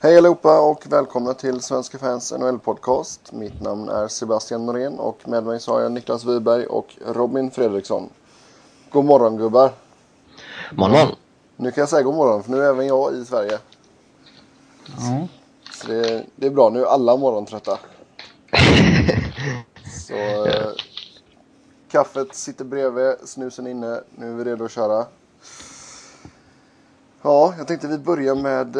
Hej allihopa och välkomna till Svenska Fans NHL-podcast. Mitt namn är Sebastian Norén och med mig så har jag Niklas Viberg och Robin Fredriksson. God morgon gubbar. Morgon. Nu kan jag säga god morgon för nu är även jag i Sverige. Mm. Så det är bra, nu är alla morgontrötta. Så kaffet sitter bredvid, snusen inne, nu är vi redo att köra. Ja, jag tänkte vi börjar med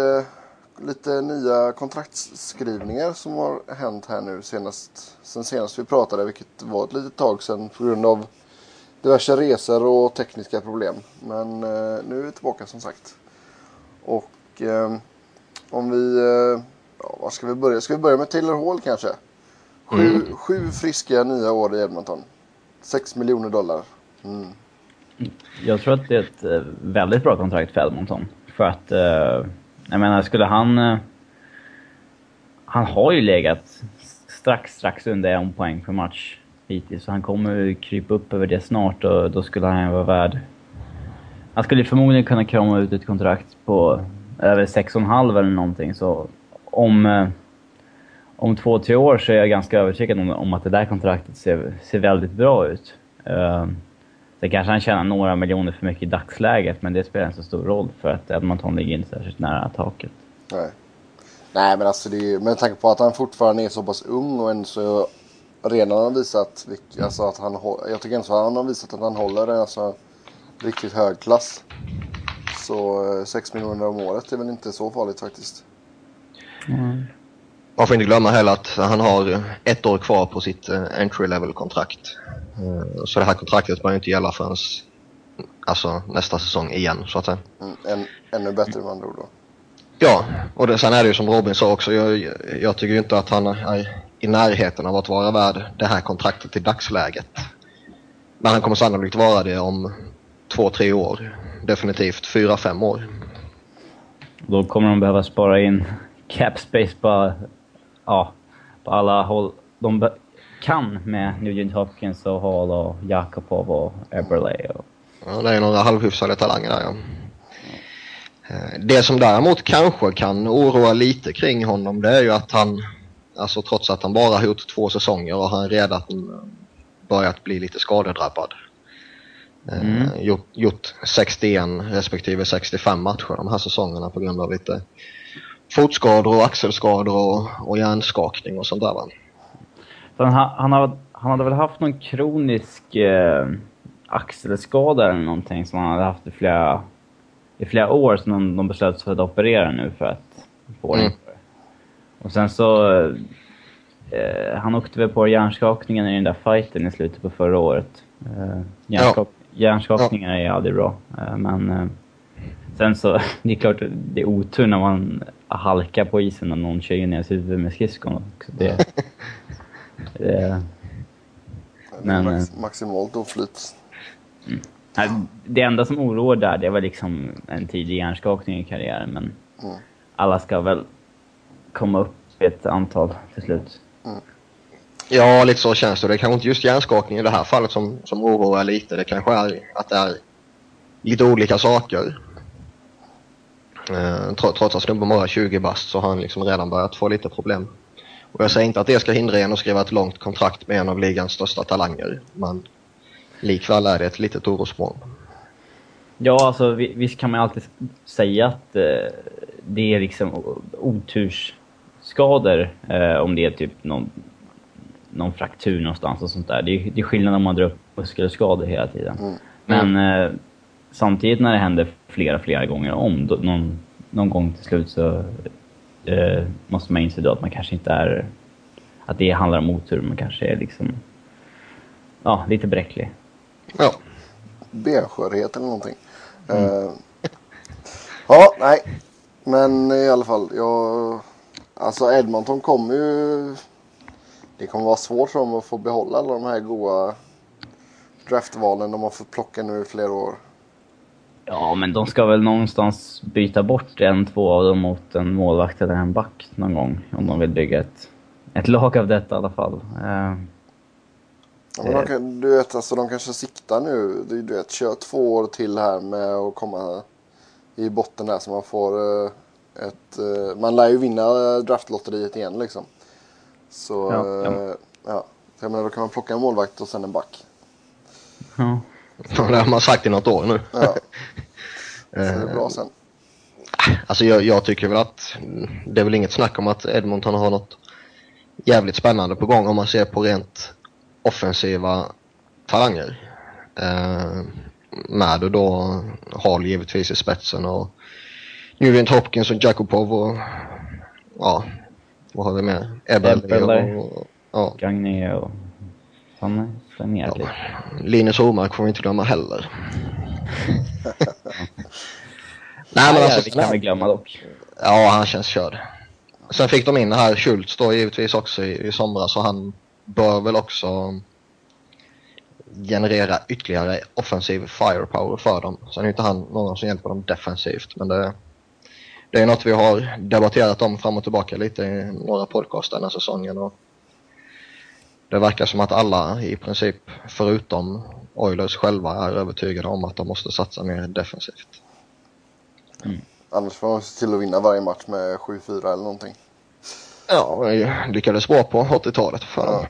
lite nya kontraktsskrivningar som har hänt här nu sen senast vi pratade, vilket var ett litet tag sedan på grund av diverse resor och tekniska problem. Men nu är vi tillbaka som sagt. Och om vi, var ska vi börja? Ska vi börja med Taylor Hall kanske? Sju friska nya år i Edmonton. $6 miljoner. Mm. Jag tror att det är ett väldigt bra kontrakt för Edmonton. För att jag menar, skulle han har ju legat strax under en poäng per match hittills, så han kommer krypa upp över det snart och då skulle han vara värd. Han skulle förmodligen kunna krama ut ett kontrakt på över 6,5 eller någonting, så om 2-3 år så är jag ganska övertygad om att det där kontraktet ser väldigt bra ut. Sen kanske han tjänar några miljoner för mycket i dagsläget, men det spelar inte så stor roll för att Edmonton ligger inte särskilt nära taket. Nej, men alltså det är, med tanke på att han fortfarande är så pass ung och än så redan har visat alltså att han, jag tycker inte att han har visat att han håller alltså riktigt hög klass. Så 6 miljoner om året är väl inte så farligt faktiskt. Mm. Man får inte glömma heller att han har ett år kvar på sitt entry-level-kontrakt. Så det här kontraktet börjar inte gälla förrän alltså, nästa säsong igen, så att säga. Ännu bättre med andra ord då. Ja, och sen är det ju som Robin sa också. Jag tycker ju inte att han är i närheten av att vara värd det här kontraktet i dagsläget. Men han kommer sannolikt vara det om 2-3 år. Definitivt 4-5 år. Då kommer de behöva spara in cap space på alla håll de kan med Nugent Hopkins och Hall och Yakupov och Eberle. Ja, det är några halvhyfsade talanger där, ja. Det som däremot kanske kan oroa lite kring honom, det är ju att han, alltså trots att han bara har gjort 2 säsonger och han redan börjat bli lite skadedrabbad. Gjort 61 respektive 65 matcher de här säsongerna på grund av lite fotskador och axelskador och hjärnskakning och sånt där. Han hade väl haft någon kronisk axelskada eller någonting som han hade haft i flera år, som de beslöt för att operera nu för att få det. Och sen så han åkte väl på hjärnskakningen i den där fighten i slutet på förra året. Hjärnskakningar är aldrig bra, men sen så, det är klart det är otur när man halkar på isen och någon tjejer ner sig med skridskon. Men maximalt och flyt. Det enda som oroar där, det var liksom en tidig hjärnskakning i karriären, men alla ska väl komma upp ett antal till slut. Ja, lite så känns det. Det är kanske inte just hjärnskakning i det här fallet som oroar lite. Det kanske är att det är lite olika saker. Trots att snubben bara 20 bast så har han liksom redan börjat få lite problem. Och jag säger inte att det ska hindra en att skriva ett långt kontrakt med en av ligans största talanger, men likväl är det ett litet orosmål. Ja, alltså visst kan man alltid säga att det är liksom otursskador, om det är typ någon fraktur någonstans och sånt där. Det är skillnad om man drar upp muskelskador hela tiden. Men samtidigt när det händer flera gånger om, någon gång till slut så måste man inse då att man kanske inte är, att det handlar om otur, man kanske är liksom lite bräcklig. Ja, benskörhet eller någonting. Ja, nej. Men i alla fall, alltså Edmonton kommer ju, det kommer vara svårt för dem att få behålla alla de här goda draftvalen de har fått plocka nu i flera år. Ja, men de ska väl någonstans byta bort 1-2 av dem mot en målvakt eller en back någon gång, om de vill bygga ett lag av detta i alla fall. Ja, men du vet, alltså de kanske siktar nu, du vet, kör 2 år till här med att komma i botten här, så man får Man lär ju vinna draftlotteriet igen liksom. Så ja. Jag menar, då kan man plocka en målvakt och sen en back. Ja. Det har man sagt i något år nu. Ja. Så är det bra sen. Alltså jag tycker väl att det är väl inget snack om att Edmonton har något jävligt spännande på gång om man ser på rent offensiva talanger. Med och då Hall givetvis i spetsen och Nugent Hopkins och Yakupov och ja, vad har vi med? Eberle och ja. Gagné och sån ja. Linus Omark får vi inte glömma heller. Nej, men alltså, det kan vi glömma dock. Ja, han känns körd. Sen fick de in här Schultz då givetvis också i somras, så han bör väl också generera ytterligare offensiv firepower för dem. Sen är inte han någon som hjälper dem defensivt, men det är något vi har debatterat om fram och tillbaka lite i några podcast den här säsongen, och det verkar som att alla i princip förutom Oilers själva är övertygade om att de måste satsa mer defensivt. Mm. Annars får man se till att vinna varje match med 7-4 eller någonting. Ja, det lyckades bra på 80-talet för.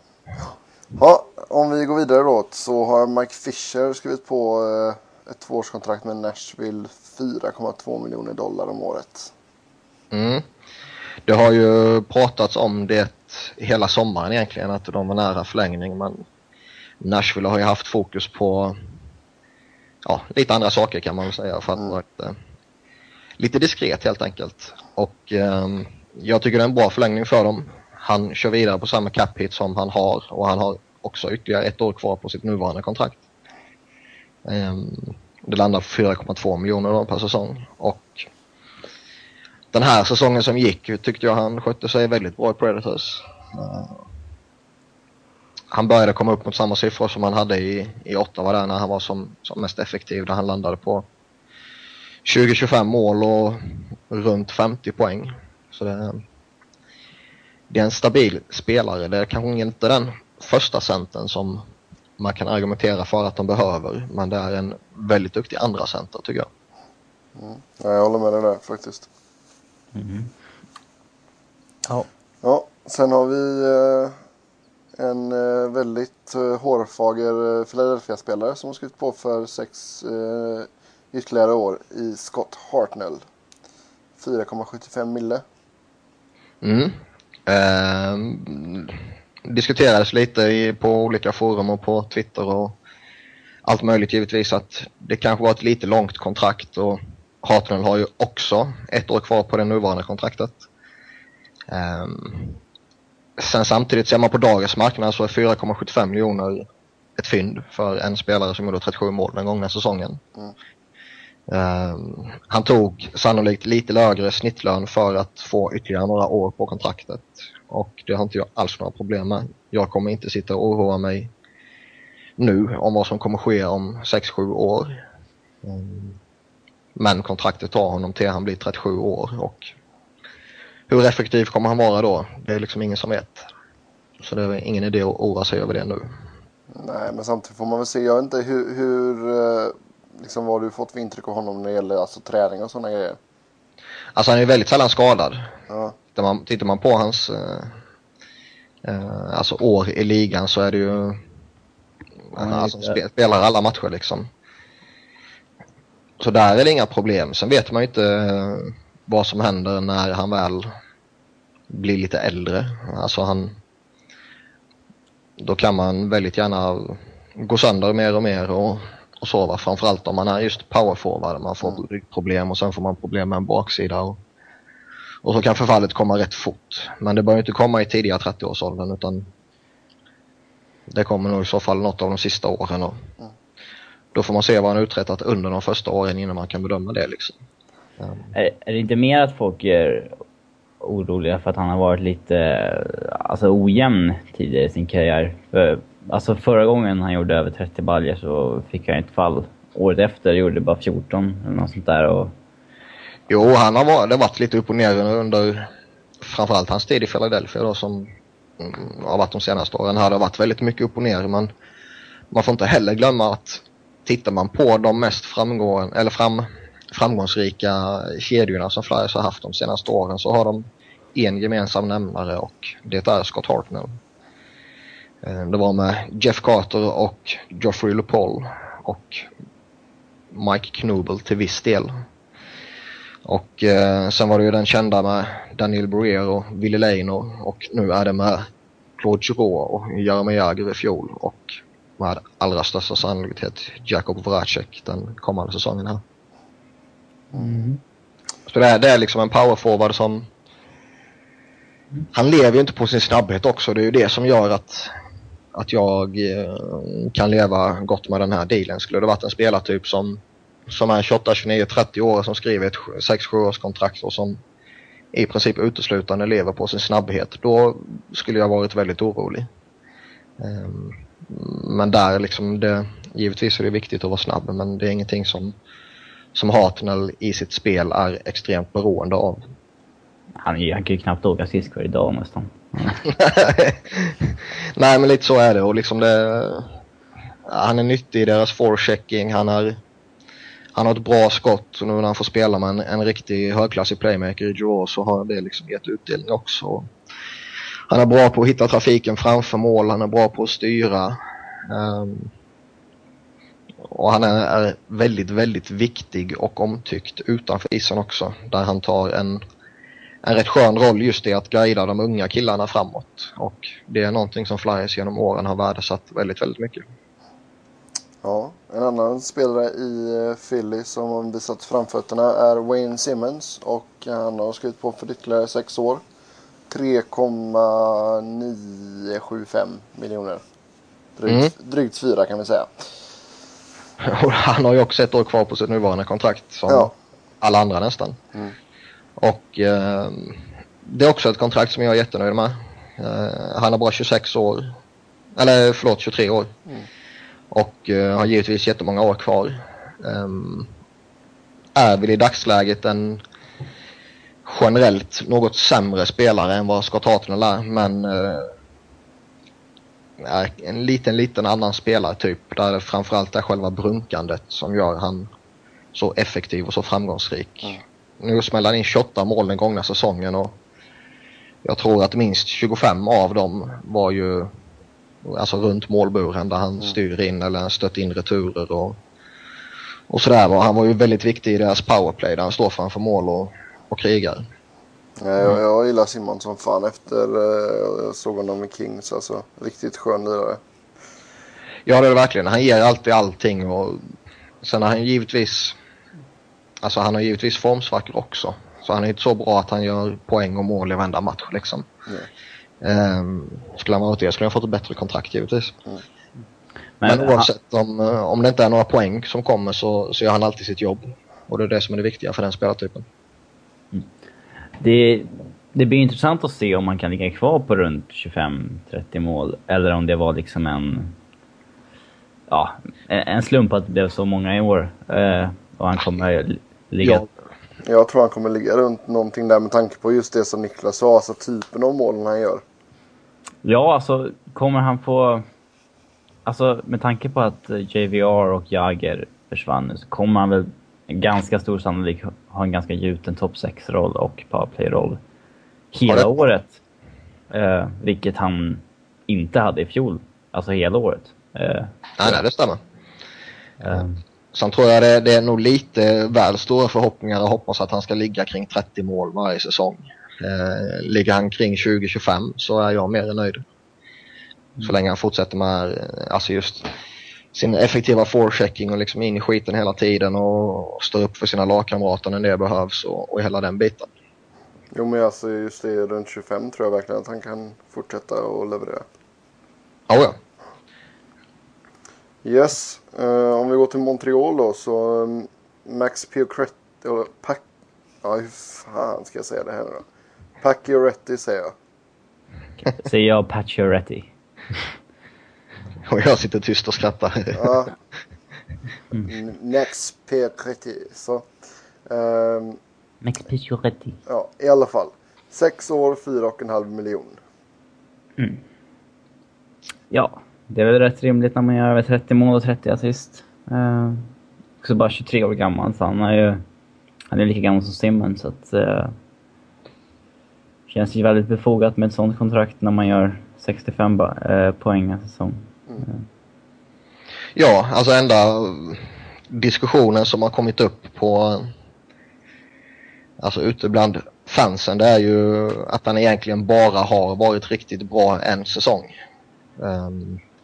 Ja, om vi går vidare då, så har Mike Fisher skrivit på ett tvåårskontrakt med Nashville, $4,2 miljoner om året. Mm. Det har ju pratats om det hela sommaren egentligen, att de var nära förlängning, men Nashville har ju haft fokus på ja, lite andra saker kan man väl säga, för att vara lite diskret helt enkelt. Och jag tycker det är en bra förlängning för dem. Han kör vidare på samma cap hit som han har, och han har också ytterligare ett år kvar på sitt nuvarande kontrakt. Det landar på $4,2 miljoner per säsong, och den här säsongen som gick tyckte jag han skötte sig väldigt bra i Predators. Han började komma upp mot samma siffror som han hade i Ottawa där, när han var som mest effektiv, där han landade på 20-25 mål och runt 50 poäng. Så det är en stabil spelare. Det är kanske inte den första centern som man kan argumentera för att de behöver, men det är en väldigt duktig andra center tycker jag. Mm. Ja, jag håller med dig där faktiskt. Mm-hmm. Ja. Ja, sen har vi en väldigt hårfager Philadelphia-spelare som har skrivit på för 6 ytterligare år i Scott Hartnell, $4,75 miljoner. Mm. Diskuterades lite på olika forum och på Twitter och allt möjligt givetvis, att det kanske var ett lite långt kontrakt, och Hartnell har ju också ett år kvar på det nuvarande kontraktet. Sen samtidigt ser man på dagens marknad så är 4,75 miljoner ett fynd för en spelare som gjorde 37 mål den gångna säsongen. Mm. Han tog sannolikt lite lägre snittlön för att få ytterligare några år på kontraktet, och det har inte jag alls några problem med. Jag kommer inte sitta och oroa mig nu om vad som kommer ske om 6-7 år. Men kontraktet tar honom till han blir 37 år, och hur effektiv kommer han vara då? Det är liksom ingen som vet. Så det är ingen idé att oroa sig över det nu. Nej, men samtidigt får man väl se. Jag vet inte hur liksom, vad du fått för intryck av honom när det gäller alltså träning och sådana grejer. Alltså han är väldigt sällan skadad. Ja. Tittar man på hans alltså år i ligan, så är det ju alltså, spelar alla matcher liksom. Så där är det inga problem. Sen vet man ju inte vad som händer när han väl blir lite äldre. Alltså då kan man väldigt gärna gå sönder mer och mer och sova. Framförallt om man är just powerforward. Man får ryggproblem och sen får man problem med en baksida. Och så kan förfallet komma rätt fort. Men det börjar inte komma i tidiga 30-årsåldern, utan det kommer nog i så fall något av de sista åren då. Mm. Då får man se vad han uträttat under de första åren innan man kan bedöma det liksom. Är det inte mer att folk är oroliga för att han har varit lite alltså ojämn tidigare i sin karriär? För, alltså förra gången han gjorde över 30 baljer så fick han ett fall. Året efter gjorde bara 14 eller något sånt där. Och... Jo, han har varit lite upp och ner under framförallt hans tid i Philadelphia då, som har varit de senaste åren. Han har varit väldigt mycket upp och ner, men man får inte heller glömma att tittar man på de mest framgående eller framgångsrika kedjorna som Flyers har haft de senaste åren, så har de en gemensam nämnare och det är Scott Hartnell. Det var med Jeff Carter och Geoffrey LuPaul och Mike Knubel till viss del. Och sen var det ju den kända med Daniel Breer och Ville Leino, och nu är det med Claude Giroux och Jaromír Jágr i fjol och med allra största sannolikhet Jakub Vracek den kommande säsongen här. Mm. Så det är liksom en powerforward som... Han lever ju inte på sin snabbhet också. Det är ju det som gör att jag kan leva gott med den här dealen. Skulle det varit en spelartyp som är 28, 29, 30 år, som skriver ett 6-7 års kontrakt och som i princip uteslutande lever på sin snabbhet, då skulle jag varit väldigt orolig. Men där liksom givetvis är det viktigt att vara snabb, men det är ingenting som Hartnell i sitt spel är extremt beroende av. Han kan ju knappt åka sist kvar idag nästan. Mm. Nej, men lite så är det. Och liksom han är nyttig i deras forechecking. Han har ett bra skott. Och nu när han får spela med en riktig högklassig playmaker i Joe, så har det liksom gett utdelning också. Han är bra på att hitta trafiken framför mål. Han är bra på att styra. Och han är väldigt, väldigt viktig och omtyckt utanför isen också. Där han tar en rätt skön roll just i att guida de unga killarna framåt. Och det är någonting som Flyers genom åren har värdesatt väldigt, väldigt mycket. Ja, en annan spelare i Philly som har visat framfötterna är Wayne Simmonds. Och han har skrivit på för ytterligare 6 år. 3,975 miljoner. Drygt 4 kan vi säga. Han har ju också 1 år kvar på sitt nuvarande kontrakt som alla andra nästan. Mm. Och det är också ett kontrakt som jag är jättenöjd med. Han är bara 26 år. Eller förlåt, 23 år. Mm. Och har givetvis jättemånga år kvar. Är väl i dagsläget en generellt något sämre spelare än vad Scott Hartnell är. Men är en liten annan spelartyp. Där det framförallt är själva brunkandet som gör han så effektiv och så framgångsrik. Mm. Nu smäller in 28 mål den gångna säsongen, och jag tror att minst 25 av dem var ju alltså runt målburen där han styr in eller stött in returer och sådär. Och han var ju väldigt viktig i deras powerplay där han står framför mål och krigar. Jag gillar Simon som fan efter jag såg honom i Kings, alltså riktigt skön lirare. Ja, det är det verkligen. Han ger alltid allting, och sen har han givetvis... Alltså han har givetvis formsvackor också. Så han är inte så bra att han gör poäng och mål i varenda match liksom. Skulle han vara åt det skulle han fått ett bättre kontrakt givetvis. Mm. Men oavsett om det inte är några poäng som kommer, så gör han alltid sitt jobb. Och det är det som är det viktiga för den spelartypen. Mm. Det blir intressant att se om man kan ligga kvar på runt 25-30 mål. Eller om det var liksom en slump att det blev så många i år. Och han kommer ligga... Jag tror han kommer ligga runt någonting där med tanke på just det som Niklas sa, alltså typen av målen han gör. Ja, alltså kommer han få... Alltså med tanke på att JVR och Jágr försvann, så kommer han väl ganska stor sannolikhet ha en ganska gjuten topp 6-roll och powerplay-roll hela året. Vilket han inte hade i fjol. Alltså hela året. Nej, det stämmer. Sen tror jag det är nog lite väl stora förhoppningar och hoppas att han ska ligga kring 30 mål varje säsong. Ligger han kring 20-25 så är jag mer nöjd. Så länge han fortsätter med alltså just sin effektiva forechecking och liksom in i skiten hela tiden och står upp för sina lagkamrater när det behövs och hela den biten. Jo, men alltså just det, runt 25 tror jag verkligen att han kan fortsätta och leverera. Ja. Yes, om vi går till Montreal då, så Max Pacioretty, eller hur fan ska jag säga det här då? Pacioretty säger jag. Säger jag Pacioretty. Och jag sitter tyst och skrattar. Ja. Max Pacioretty, så. Max Pacioretty. Ja, i alla fall. 6 år, 4,5 miljoner. Mm. Ja. Det är väl rätt rimligt när man gör över 30 mål och 30 assist. Också bara 23 år gammal, så han har ju Han är lika gammal som Simmonds, så att känns ju väldigt befogat med ett sånt kontrakt när man gör 65 poäng en säsong. Mm. Ja, alltså enda diskussionen som har kommit upp på, alltså ute bland fansen, det är ju att han egentligen bara har varit riktigt bra en säsong.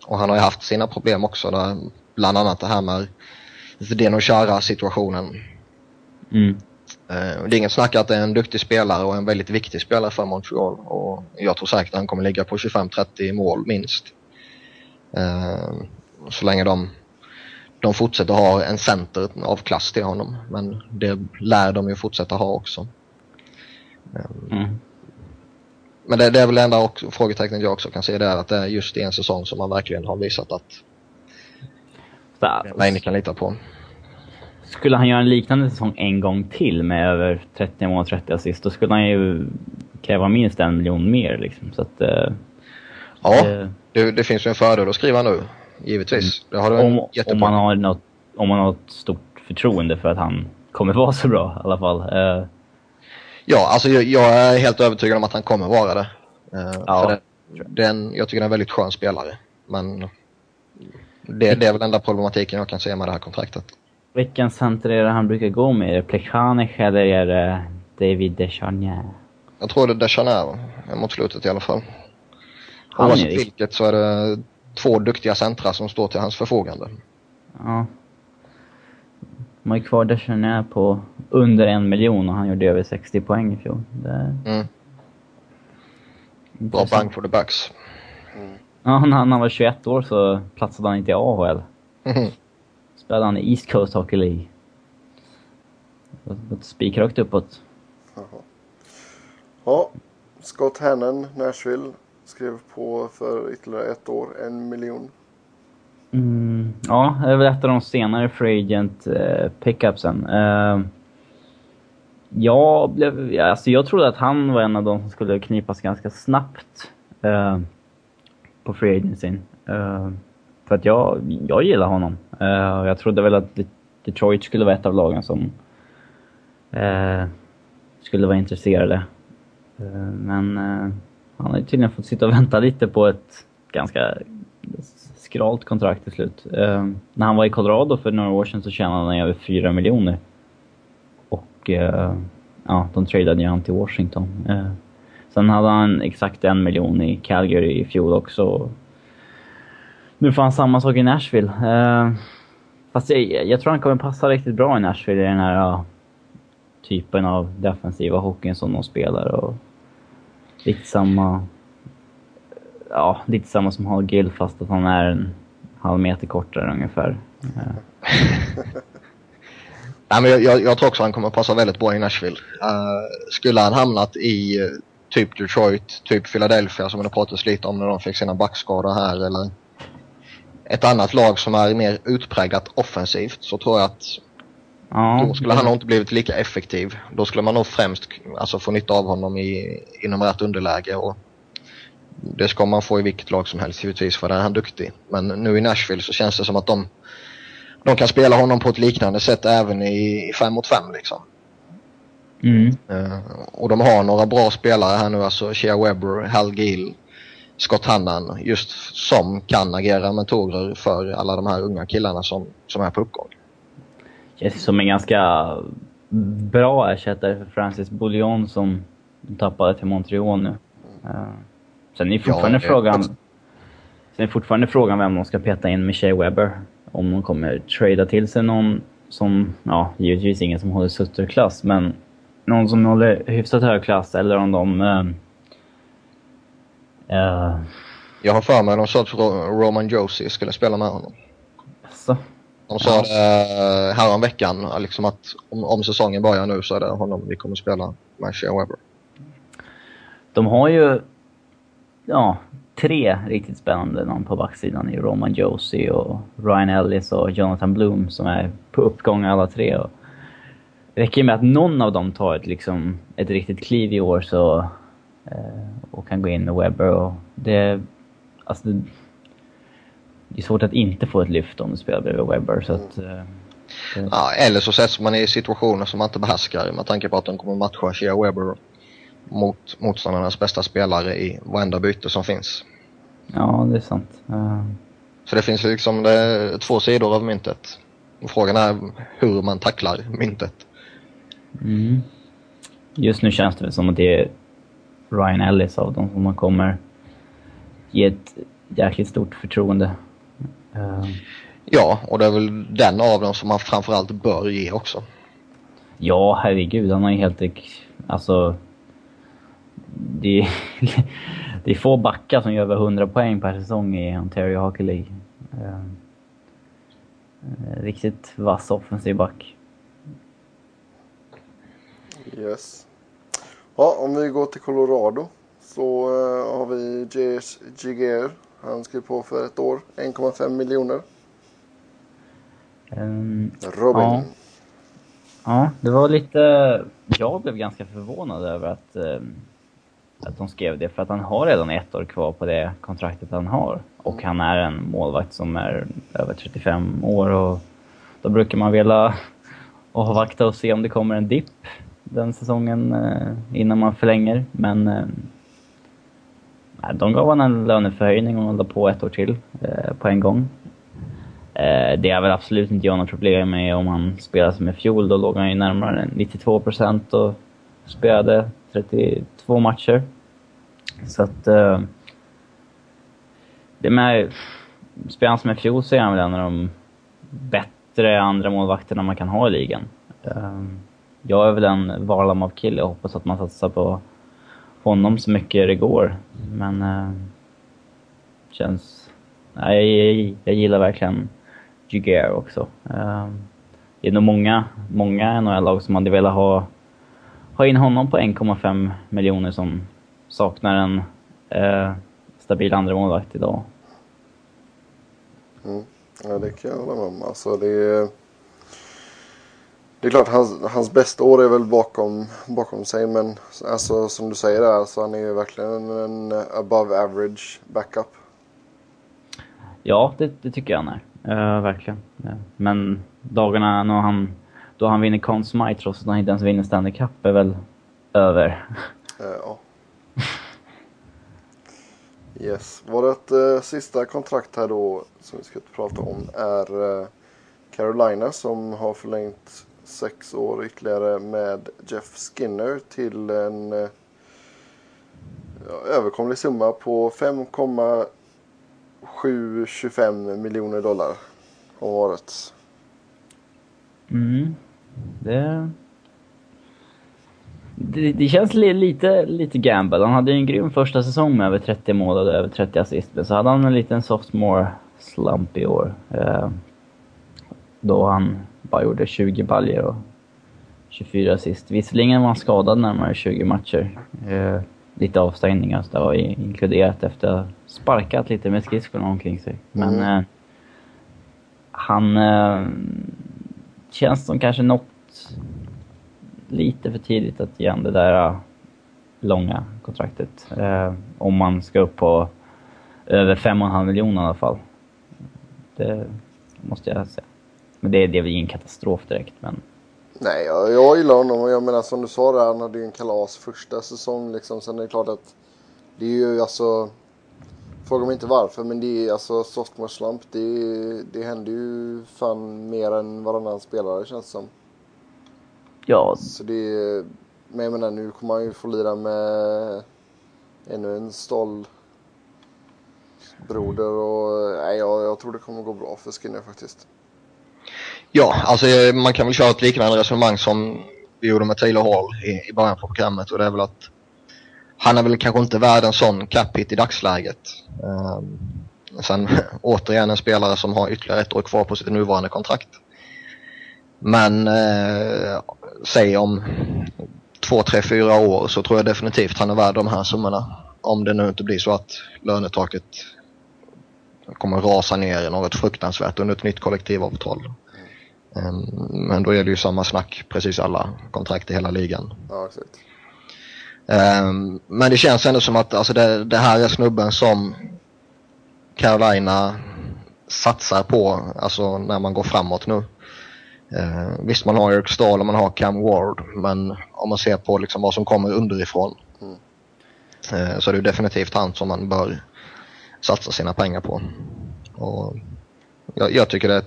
Och han har ju haft sina problem också där, bland annat det här med den och kära situationen. Mm. Det är ingen snack att det är en duktig spelare och en väldigt viktig spelare för Montreal, och jag tror säkert att han kommer ligga på 25-30 mål minst. Så länge de fortsätter ha en center av klass till honom, men det lär de ju fortsätta ha också. Men det är väl enda frågetecknet jag också kan se, det är att det är just i en säsong som man verkligen har visat att man inte kan lita på. Skulle han göra en liknande säsong en gång till med över 30 mål och 30 assist, då skulle han ju kräva minst 1 miljon mer liksom. Så att, det finns ju en fördel att skriva nu, givetvis. Det har du om man har ett stort förtroende för att han kommer vara så bra i alla fall. Ja, alltså jag är helt övertygad om att han kommer vara det. Jag tycker det är en väldigt skön spelare. Men det är väl den där problematiken jag kan se med det här kontraktet. Vilken center är det han brukar gå med? Är det Plekanec eller är det David Deschanier? Jag tror det är Deschanier mot slutet i alla fall. Oavsett vilket så är det 2 duktiga centra som står till hans förfogande. Ja. Man är kvar Deschanier på under 1 miljon och han gjorde över 60 poäng i fjol. Bra bang for the bucks. Mm. Ja, när han var 21 år så platsade han inte i AHL. Spelade han i East Coast Hockey League. Ett spikrakt uppåt. Aha. Ja, Scott Hannan, Nashville, skrev på för ytterligare 1 år, 1 miljon. Ja, det är väl ett av de senare free agent pickupsen. Jag trodde att han var en av de som skulle knipas ganska snabbt på free agency. För att jag gillar honom. Jag trodde väl att Detroit skulle vara ett av lagen som skulle vara intresserade. Men han har ju tydligen fått sitta och vänta lite på ett ganska skralt kontrakt till slut. När han var i Colorado för några år sedan så tjänade han över 4 miljoner. Och de tradade ju han till Washington. Sen hade han exakt 1 miljon i Calgary i fjol också. Nu får han samma sak i Nashville. Fast jag tror han kommer passa riktigt bra i Nashville i den här typen av defensiva hockeyn som de spelar. Och lite samma som Hall Gill, fast att han är en halv meter kortare ungefär. Nej, men jag tror också han kommer passa väldigt bra i Nashville. Skulle han hamnat i typ Detroit, typ Philadelphia som det pratades lite om när de fick sina backskador här, eller ett annat lag som är mer utpräglat offensivt, så tror jag att då skulle han nog inte blivit lika effektiv. Då skulle man nog främst få nytta av honom inom rätt underläge, och det ska man få i vilket lag som helst givetvis, för där är han duktig. Men nu i Nashville så känns det som att de kan spela honom på ett liknande sätt även i 5-mot-5 liksom. Och de har några bra spelare här nu, alltså Shea Weber, Hal Gill, Scott Hannan, just som kan agera mentorer för alla de här unga killarna som är på uppgång. Känns som en ganska bra ersättare för Francis Bouillon som tappade till Montreal nu. Sen är fortfarande frågan vem de ska peta in med Shea Weber. Om de kommer trada till sig någon som, givetvis ingen som håller sutterklass, men någon som håller hyfsat hög klass, eller om de... Jag har för mig de sa att Roman Josi skulle spela med honom. Så. De sa här om veckan liksom att om säsongen börjar nu så är det honom vi kommer spela med, Shea Weber. De har ju 3 riktigt spännande namn på backsidan i Roman Josi och Ryan Ellis och Jonathan Bloom som är på uppgång alla 3. Och det räcker med att någon av dem tar ett riktigt kliv i år så... och kan gå in med Webber, och det är svårt att inte få ett lyft om du spelar bredvid Webber, så att Ja, eller så sätts man i situationer som man inte behärskar, med tanke på att de kommer matcha Shea Weber mot motståndarnas bästa spelare i varenda byte som finns. Ja, det är sant. Så det finns liksom två sidor av myntet. Frågan är hur man tacklar myntet. Mm. Just nu känns det som att det är Ryan Ellis av dem som man kommer ge ett jäkligt stort förtroende. Ja, och det är väl den av dem som man framförallt bör ge också. Ja, herregud, han har ju helt... Alltså... Det är få backar som gör över 100 poäng per säsong i Ontario Hockey League. Riktigt vass offensiv back. Yes. Ja, om vi går till Colorado så har vi Jágr. Han skrev på för ett år, 1,5 miljoner. Robin. Ja, det var lite... Jag blev ganska förvånad över att de skrev det, för att han har redan ett år kvar på det kontraktet han har. Och han är en målvakt som är över 35 år, och då brukar man vilja avvakta och se om det kommer en dipp den säsongen innan man förlänger. Men de gav han en löneförhöjning och håller på ett år till på en gång. Det är väl absolut inte jag något problem med. Om han spelar som i fjol, då låg han ju närmare 92% och spelade 32 matcher. Så att det med spelaren som i fjol så är han väl en av de bättre andra målvakterna man kan ha i ligan. Jag är väl en varlam av kille och hoppas att man satsar på honom så mycket det går. Men känns... Jag gillar verkligen Jágr också. Det är nog många NHL-lag som hade velat ha in honom på 1,5 miljoner som saknar en stabil andra målvakt idag. Mm. Ja, det kan jag hålla med om. Alltså, det är klart, hans bästa år är väl bakom sig, men alltså, som du säger, alltså, han är ju verkligen en above average backup. Ja, det tycker jag han är. Verkligen. Ja. Men dagarna när han vinner Conn Smythe, trots att han inte ens vinner Stanley Cup, är väl över. Ja. Yes. Vårt sista kontrakt här då som vi ska prata om är Carolina, som har förlängt 6 år ytterligare med Jeff Skinner till en överkomlig summa på 7,25 miljoner dollar om året. Mm. Det känns lite gamble. Han hade ju en grym första säsong med över 30 mål och över 30 assist. Men så hade han en liten sophomore slump i år. Då han bara gjorde 20 baljer och 24 assist. Visserligen var han skadad närmare 20 matcher. Lite avstängningar så det var inkluderat efter att ha sparkat lite med skridskorna omkring sig. Men han känns som kanske nått lite för tidigt att ge det där långa kontraktet. Om man ska upp på över 5,5 miljoner i alla fall. Det måste jag säga. Men det är väl ingen katastrof direkt, men... Nej, jag gillar honom, och jag menar som du sa där, han hade ju en kalas första säsong liksom. Sen är det klart att det är ju alltså, frågar mig inte varför, men det är alltså sophomore slump, det händer ju fan mer än varannan spelare känns som. Ja. Så det, men jag menar nu kommer han ju få lira med ännu en stålbroder, och nej, jag tror det kommer gå bra för Skinner faktiskt. Ja, alltså man kan väl köra ett liknande resonemang som vi gjorde med Taylor Hall i början på programmet, och det är väl att han är väl kanske inte värd en sån cap hit i dagsläget. Sen återigen en spelare som har ytterligare ett år kvar på sitt nuvarande kontrakt. Men säg om 2, 3, 4 år så tror jag definitivt han är värd de här summorna. Om det nu inte blir så att lönetaket kommer rasa ner i något fruktansvärt under ett nytt kollektivavtal. Men då är det ju samma snack, precis alla kontrakt i hela ligan. Ja, exakt. Men det känns ändå som att alltså, det här är snubben som Carolina satsar på alltså, när man går framåt nu. Visst, man har Eric Stahl och man har Cam Ward, men om man ser på liksom vad som kommer underifrån så är det definitivt han som man bör satsa sina pengar på. Och jag tycker det är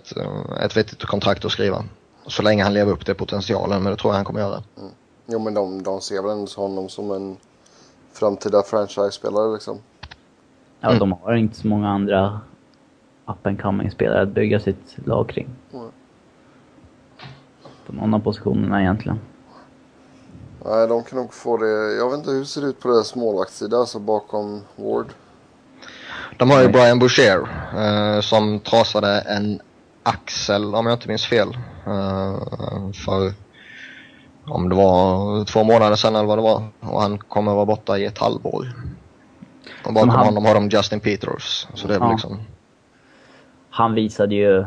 ett vettigt kontrakt att skriva, så länge han lever upp till potentialen, men det tror jag han kommer göra. Mm. Jo, men de ser väl honom som en framtida franchise-spelare liksom. Ja, de har inte så många andra up-and-coming-spelare att bygga sitt lag kring. På någon av positionerna egentligen. Nej, de kan nog få det. Jag vet inte hur det ser ut på deras målvaktssida, alltså bakom Ward. De har ju Brian Boucher som trasade en axel, om jag inte minns fel, för om det var 2 månader sedan eller vad det var, och han kommer vara borta i ett halvår. Och bakom honom har de Justin Peters, så det är liksom... Han visade ju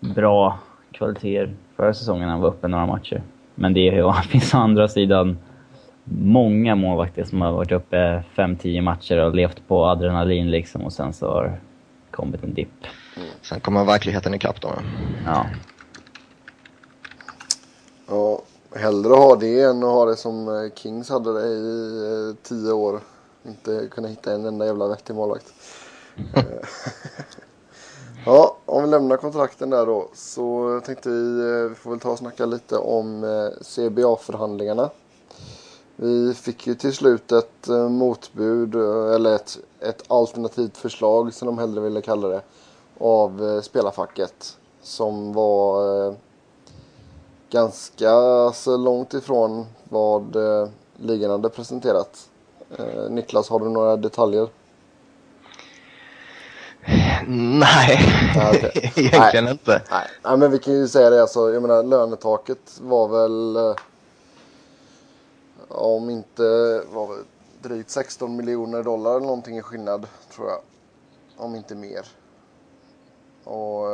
bra kvaliteter förra säsongen, han var uppe några matcher. Men det är ju, han finns å andra sidan många målvakter som har varit uppe 5-10 matcher och levt på adrenalin liksom, och sen så har kommit en dipp. Sen kommer verkligheten ikapp då. Ja. Ja, hellre ha det än att ha det som Kings hade det i 10 år. Inte kunna hitta en enda jävla vettig målvakt. Ja, om vi lämnar kontrakten där då, så tänkte vi får väl ta och snacka lite om CBA-förhandlingarna. Vi fick ju till slut ett motbud, eller ett alternativt förslag som de hellre ville kalla det, av spelarfacket, som var ganska så långt ifrån vad ligan hade presenterat. Niklas, har du några detaljer? Nej, okay. Egentligen nej, inte. Nej, men vi kan ju säga det. Alltså, jag menar, lönetaket var väl, om inte, var väl drygt $16 miljoner eller någonting i skillnad, tror jag. Om inte mer. Och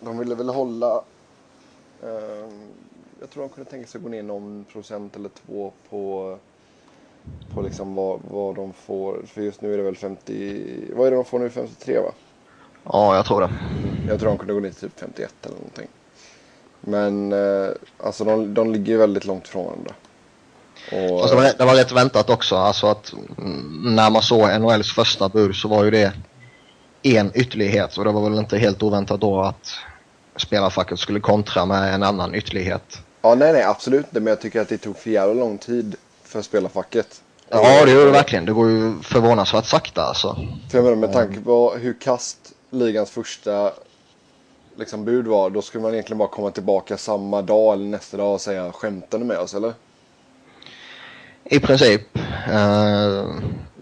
de ville väl hålla, jag tror de kunde tänka sig gå ner någon procent eller 2 på liksom vad de får, för just nu är det väl 50, vad är det de får nu, 53 va? Ja, jag tror det. Jag tror de kunde gå ner till typ 51 eller någonting. Men alltså de ligger ju väldigt långt från varandra. Och alltså, det var rätt väntat också, alltså att när man såg NHLs första bud så var ju det en ytterlighet, och det var väl inte helt oväntat då att spelarfacket skulle kontra med en annan ytterlighet. Ja, nej, absolut inte, men jag tycker att det tog för jävla lång tid för spelarfacket. Ja, det gör det verkligen. Det går ju förvånansvärt sakta alltså. För jag menar, med tanke på hur kast ligans första liksom bud var, då skulle man egentligen bara komma tillbaka samma dag eller nästa dag och säga, skämtar ni med oss eller? I princip.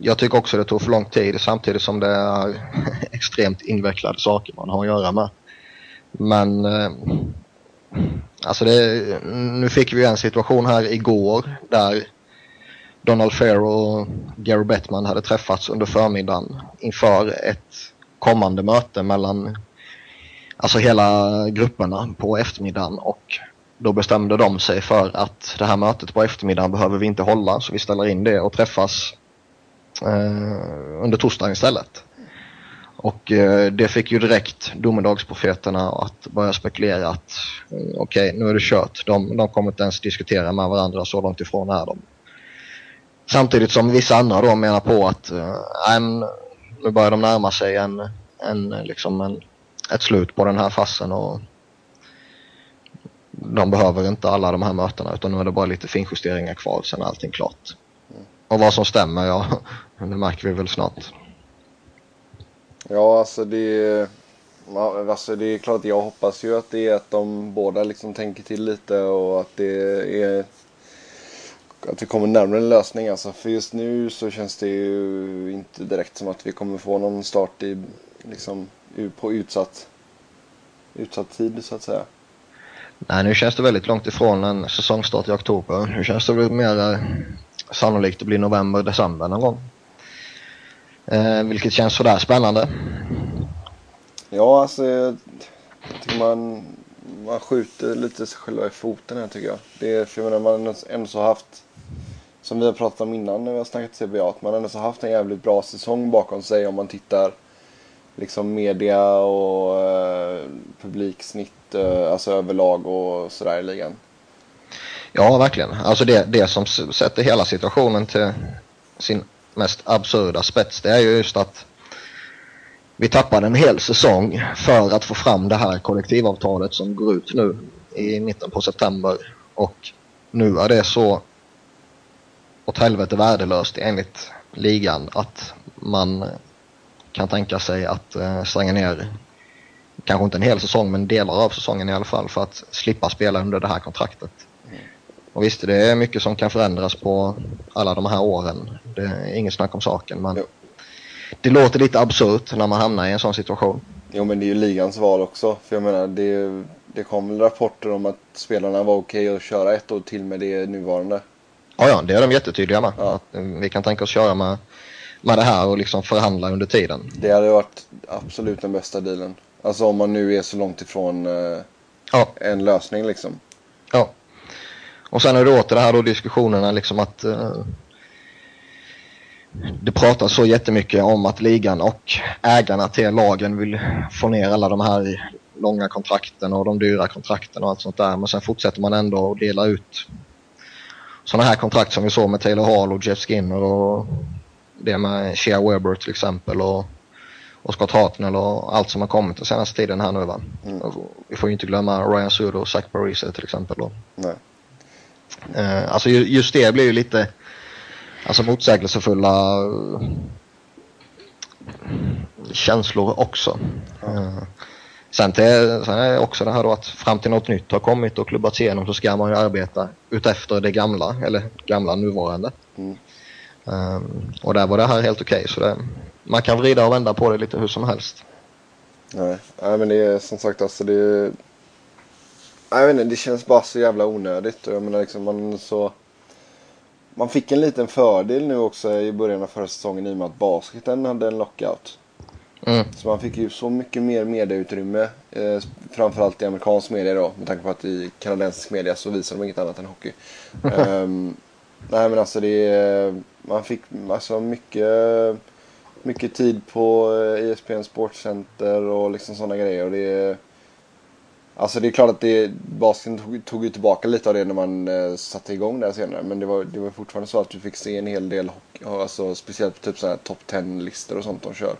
Jag tycker också det tog för lång tid, samtidigt som det är extremt invecklade saker man har att göra med. Men alltså nu fick vi en situation här igår där Donald Fair och Gary Bettman hade träffats under förmiddagen inför ett kommande möte mellan alltså hela grupperna på eftermiddagen, och då bestämde de sig för att det här mötet på eftermiddagen behöver vi inte hålla, så vi ställer in det och träffas under torsdagen istället. Och det fick ju direkt domedagsprofeterna att börja spekulera att okej, nu är det kört. De kommer inte ens diskutera med varandra, så långt ifrån är de. Samtidigt som vissa andra då menar på att nu börjar de närma sig ett slut på den här fasen, och de behöver inte alla de här mötena, utan nu är det bara lite finjusteringar kvar, sen är allting klart. Och vad som stämmer, det märker vi väl snart. Ja, alltså det är klart att jag hoppas ju att det är att de båda liksom tänker till lite, och att det är att vi kommer närmare en lösning alltså. För just nu så känns det ju inte direkt som att vi kommer få någon start i, liksom, på utsatt tid så att säga. Nej, nu känns det väldigt långt ifrån en säsongstart i oktober. Nu känns det mer sannolikt att bli november, december någon gång. Vilket känns sådär spännande. Ja, alltså man skjuter lite sig själva i foten här, tycker jag. Det är, för jag menar, man ändå så haft, som vi har pratat om innan när vi har snackat CBA, att man ändå så haft en jävligt bra säsong bakom sig om man tittar liksom media och publiksnitt alltså överlag och sådär i ligan. Ja, verkligen. Alltså det som sätter hela situationen till sin mest absurda spets, det är ju just att vi tappade en hel säsong för att få fram det här kollektivavtalet som går ut nu i mitten på september, och nu är det så åt helvete värdelöst enligt ligan att man kan tänka sig att stränga ner kanske inte en hel säsong men delar av säsongen i alla fall för att slippa spela under det här kontraktet. Och visst, det är mycket som kan förändras på alla de här åren, det är ingen snack om saken, men det låter lite absurt när man hamnar i en sån situation. Jo, men det är ju ligans val också, för jag menar det kom rapporter om att spelarna var okej att köra ett år till med det nuvarande. Ja, det är de jättetydliga med. Ja. Att vi kan tänka oss köra med det här och liksom förhandla under tiden. Det hade varit absolut den bästa dealen. Alltså om man nu är så långt ifrån en lösning liksom. Ja. Och sen är det åter det här då diskussionerna liksom att det pratas så jättemycket om att ligan och ägarna till lagen vill få ner alla de här långa kontrakten och de dyra kontrakten och allt sånt där. Men sen fortsätter man ändå att dela ut sådana här kontrakt som vi såg med Taylor Hall och Jeff Skinner och det med Shea Weber till exempel och Scott Hartnell och allt som har kommit den senaste tiden här nu, va? Mm. Vi får ju inte glömma Ryan Sudo och Zach Parise till exempel då. Nej. Alltså just det blir ju lite alltså motsägelsefulla känslor också. Sen är också det här då att fram till något nytt har kommit och klubbats igenom så ska man ju arbeta utefter det gamla, eller gamla nuvarande. Mm. Och där var det här helt okej, så det, man kan vrida och vända på det lite hur som helst. Nej men det är som sagt alltså det, jag vet inte, det känns bara så jävla onödigt. Jag menar liksom man fick en liten fördel nu också i början av förra säsongen i och med att basketen hade en lockout. Mm. Så man fick ju så mycket mer medieutrymme, framförallt i amerikansk media då, med tanke på att i kanadensisk media så visar de inget annat än hockey. Nej men alltså man fick alltså mycket tid på ESPN Sportcenter och liksom sådana grejer, och alltså det är klart att basken tog ju tillbaka lite av det när man satte igång där senare, men det var fortfarande så att du fick se en hel del hockey, alltså speciellt typ sådana här top 10-listor och sånt de kör.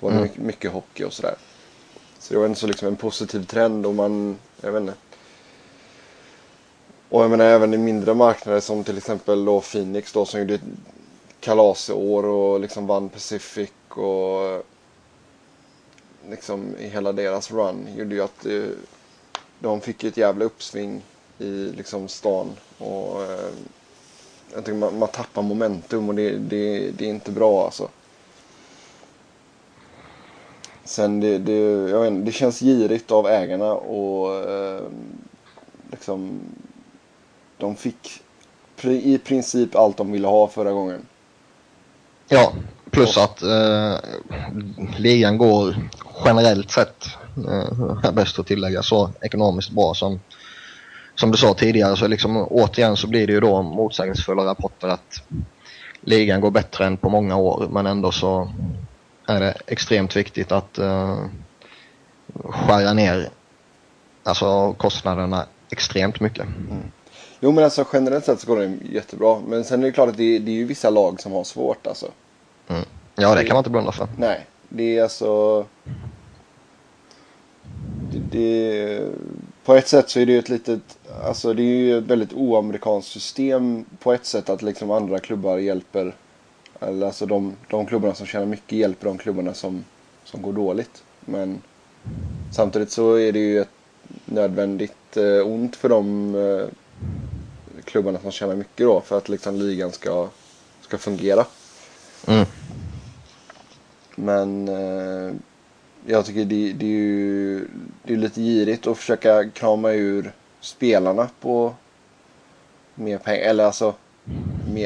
Så var det mycket hockey och sådär. Så det var inte så liksom en positiv trend, och jag vet inte. Och jag menar även i mindre marknader som till exempel då Phoenix då, som gjorde kalasår och liksom vann Pacific och liksom i hela deras run gjorde ju att de fick ett jävla uppsving i liksom stan, och jag tycker man tappar momentum, och det är inte bra alltså. Sen jag vet inte, det känns girigt av ägarna, och liksom de fick i princip allt de ville ha förra gången. Ja, plus att ligan går generellt sett bäst att tillägga så ekonomiskt bra som du sa tidigare, så liksom återigen så blir det ju då motsägelsefulla rapporter att ligan går bättre än på många år, men ändå så är det extremt viktigt att skära ner alltså kostnaderna extremt mycket. Mm. Jo, men alltså generellt sett så går det jättebra, men sen är det klart att det är ju vissa lag som har svårt alltså. Mm. Ja, det kan man inte blunda för. Nej, det är alltså det på ett sätt så är det ju ett litet, alltså det är ju ett väldigt oamerikanskt system på ett sätt, att liksom andra klubbar hjälper, eller alltså de klubbarna som tjänar mycket hjälper de klubbarna som går dåligt, men samtidigt så är det ju ett nödvändigt ont för de klubbarna som tjänar mycket då, för att liksom ligan ska fungera. Mm. Men jag tycker det är ju lite girigt att försöka krama ur spelarna på mer pengar, eller alltså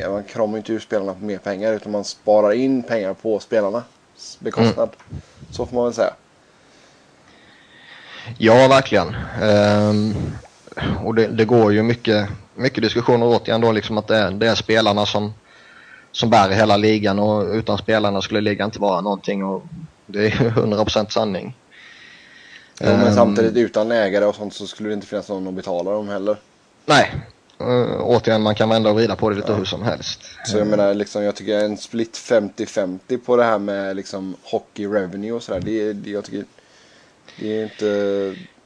man kramar inte ur spelarna på mer pengar, utan man sparar in pengar på spelarnas bekostnad. Mm. Så får man väl säga. Ja, verkligen. Och det går ju mycket diskussioner återigen då, liksom att det är spelarna som bär hela ligan, och utan spelarna skulle ligan inte vara någonting, och Det är 100% sanning. Jo, men samtidigt utan ägare och sånt så skulle det inte finnas någon att betala dem heller. Nej. Återigen, man kan vända och vrida på det lite hur som helst. Så jag menar, liksom, jag tycker en split 50-50 på det här med liksom, hockey revenue och sådär,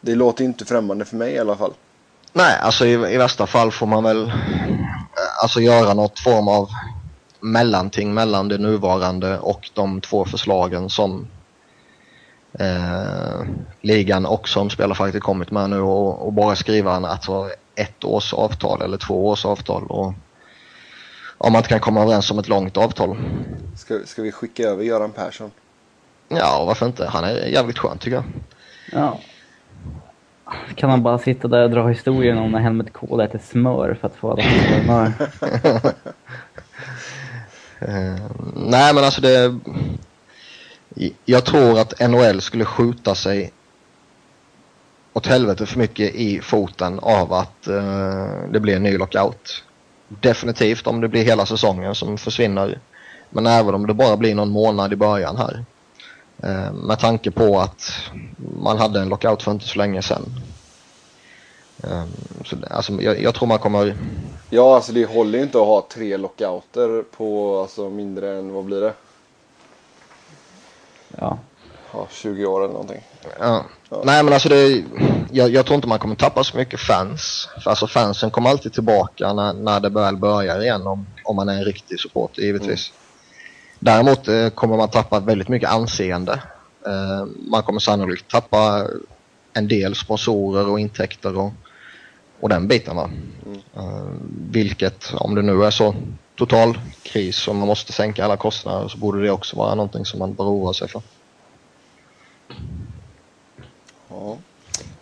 det låter inte främmande för mig i alla fall. Nej, alltså i värsta fall får man väl alltså göra något form av mellanting mellan det nuvarande och de två förslagen som ligan och som spelar faktiskt kommit med nu, och bara skriva en alltså ett års avtal eller två års avtal, och om man inte kan komma överens om ett långt avtal. Ska vi skicka över Göran Persson? Ja, varför inte? Han är jävligt skön tycker jag. Ja. Kan man bara sitta där och dra historien om när Helmut Kohl äter smör för att få alla smör? Nej, men alltså det... Jag tror att NHL skulle skjuta sig åt helvete för mycket i foten av att det blir en ny lockout. Definitivt om det blir hela säsongen som försvinner. Men även om det bara blir någon månad i början här. Med tanke på att man hade en lockout för inte så länge sedan. Så, alltså, jag tror man kommer... Ja, alltså det håller ju inte att ha 3 lockouter på alltså, mindre än, vad blir det? Ja. 20 år eller någonting. Ja. Ja. Nej, men alltså det, jag tror inte man kommer tappa så mycket fans. För alltså fansen kommer alltid tillbaka när det väl börjar igen, om man är en riktig supporter givetvis. Mm. Däremot kommer man tappa väldigt mycket anseende. Man kommer sannolikt tappa en del sponsorer och intäkter och den biten va. Vilket, om det nu är så total kris och man måste sänka alla kostnader, så borde det också vara någonting som man oroar sig för. Ja.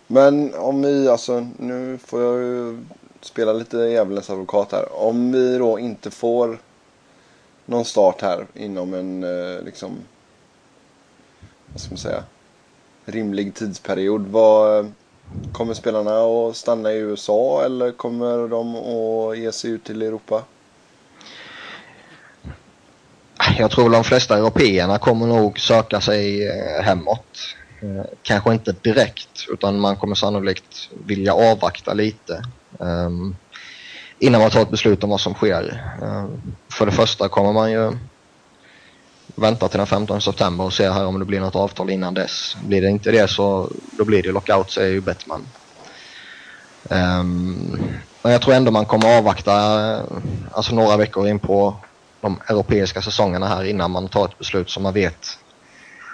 Men om vi, alltså nu får jag ju spela lite djävulens advokat här. Om vi då inte får någon start här inom en liksom, vad ska man säga, rimlig tidsperiod, vad kommer spelarna att stanna i USA eller kommer de att ge sig ut till Europa? Jag tror de flesta européerna kommer nog söka sig hemåt. Kanske inte direkt, utan man kommer sannolikt vilja avvakta lite innan man tar ett beslut om vad som sker. För det första kommer man ju vänta till den 15 september och se här om det blir något avtal innan dess. Blir det inte det, så då blir det lockout, säger ju Bettman. Men jag tror ändå man kommer avvakta alltså några veckor in på de europeiska säsongerna här innan man tar ett beslut, som man vet,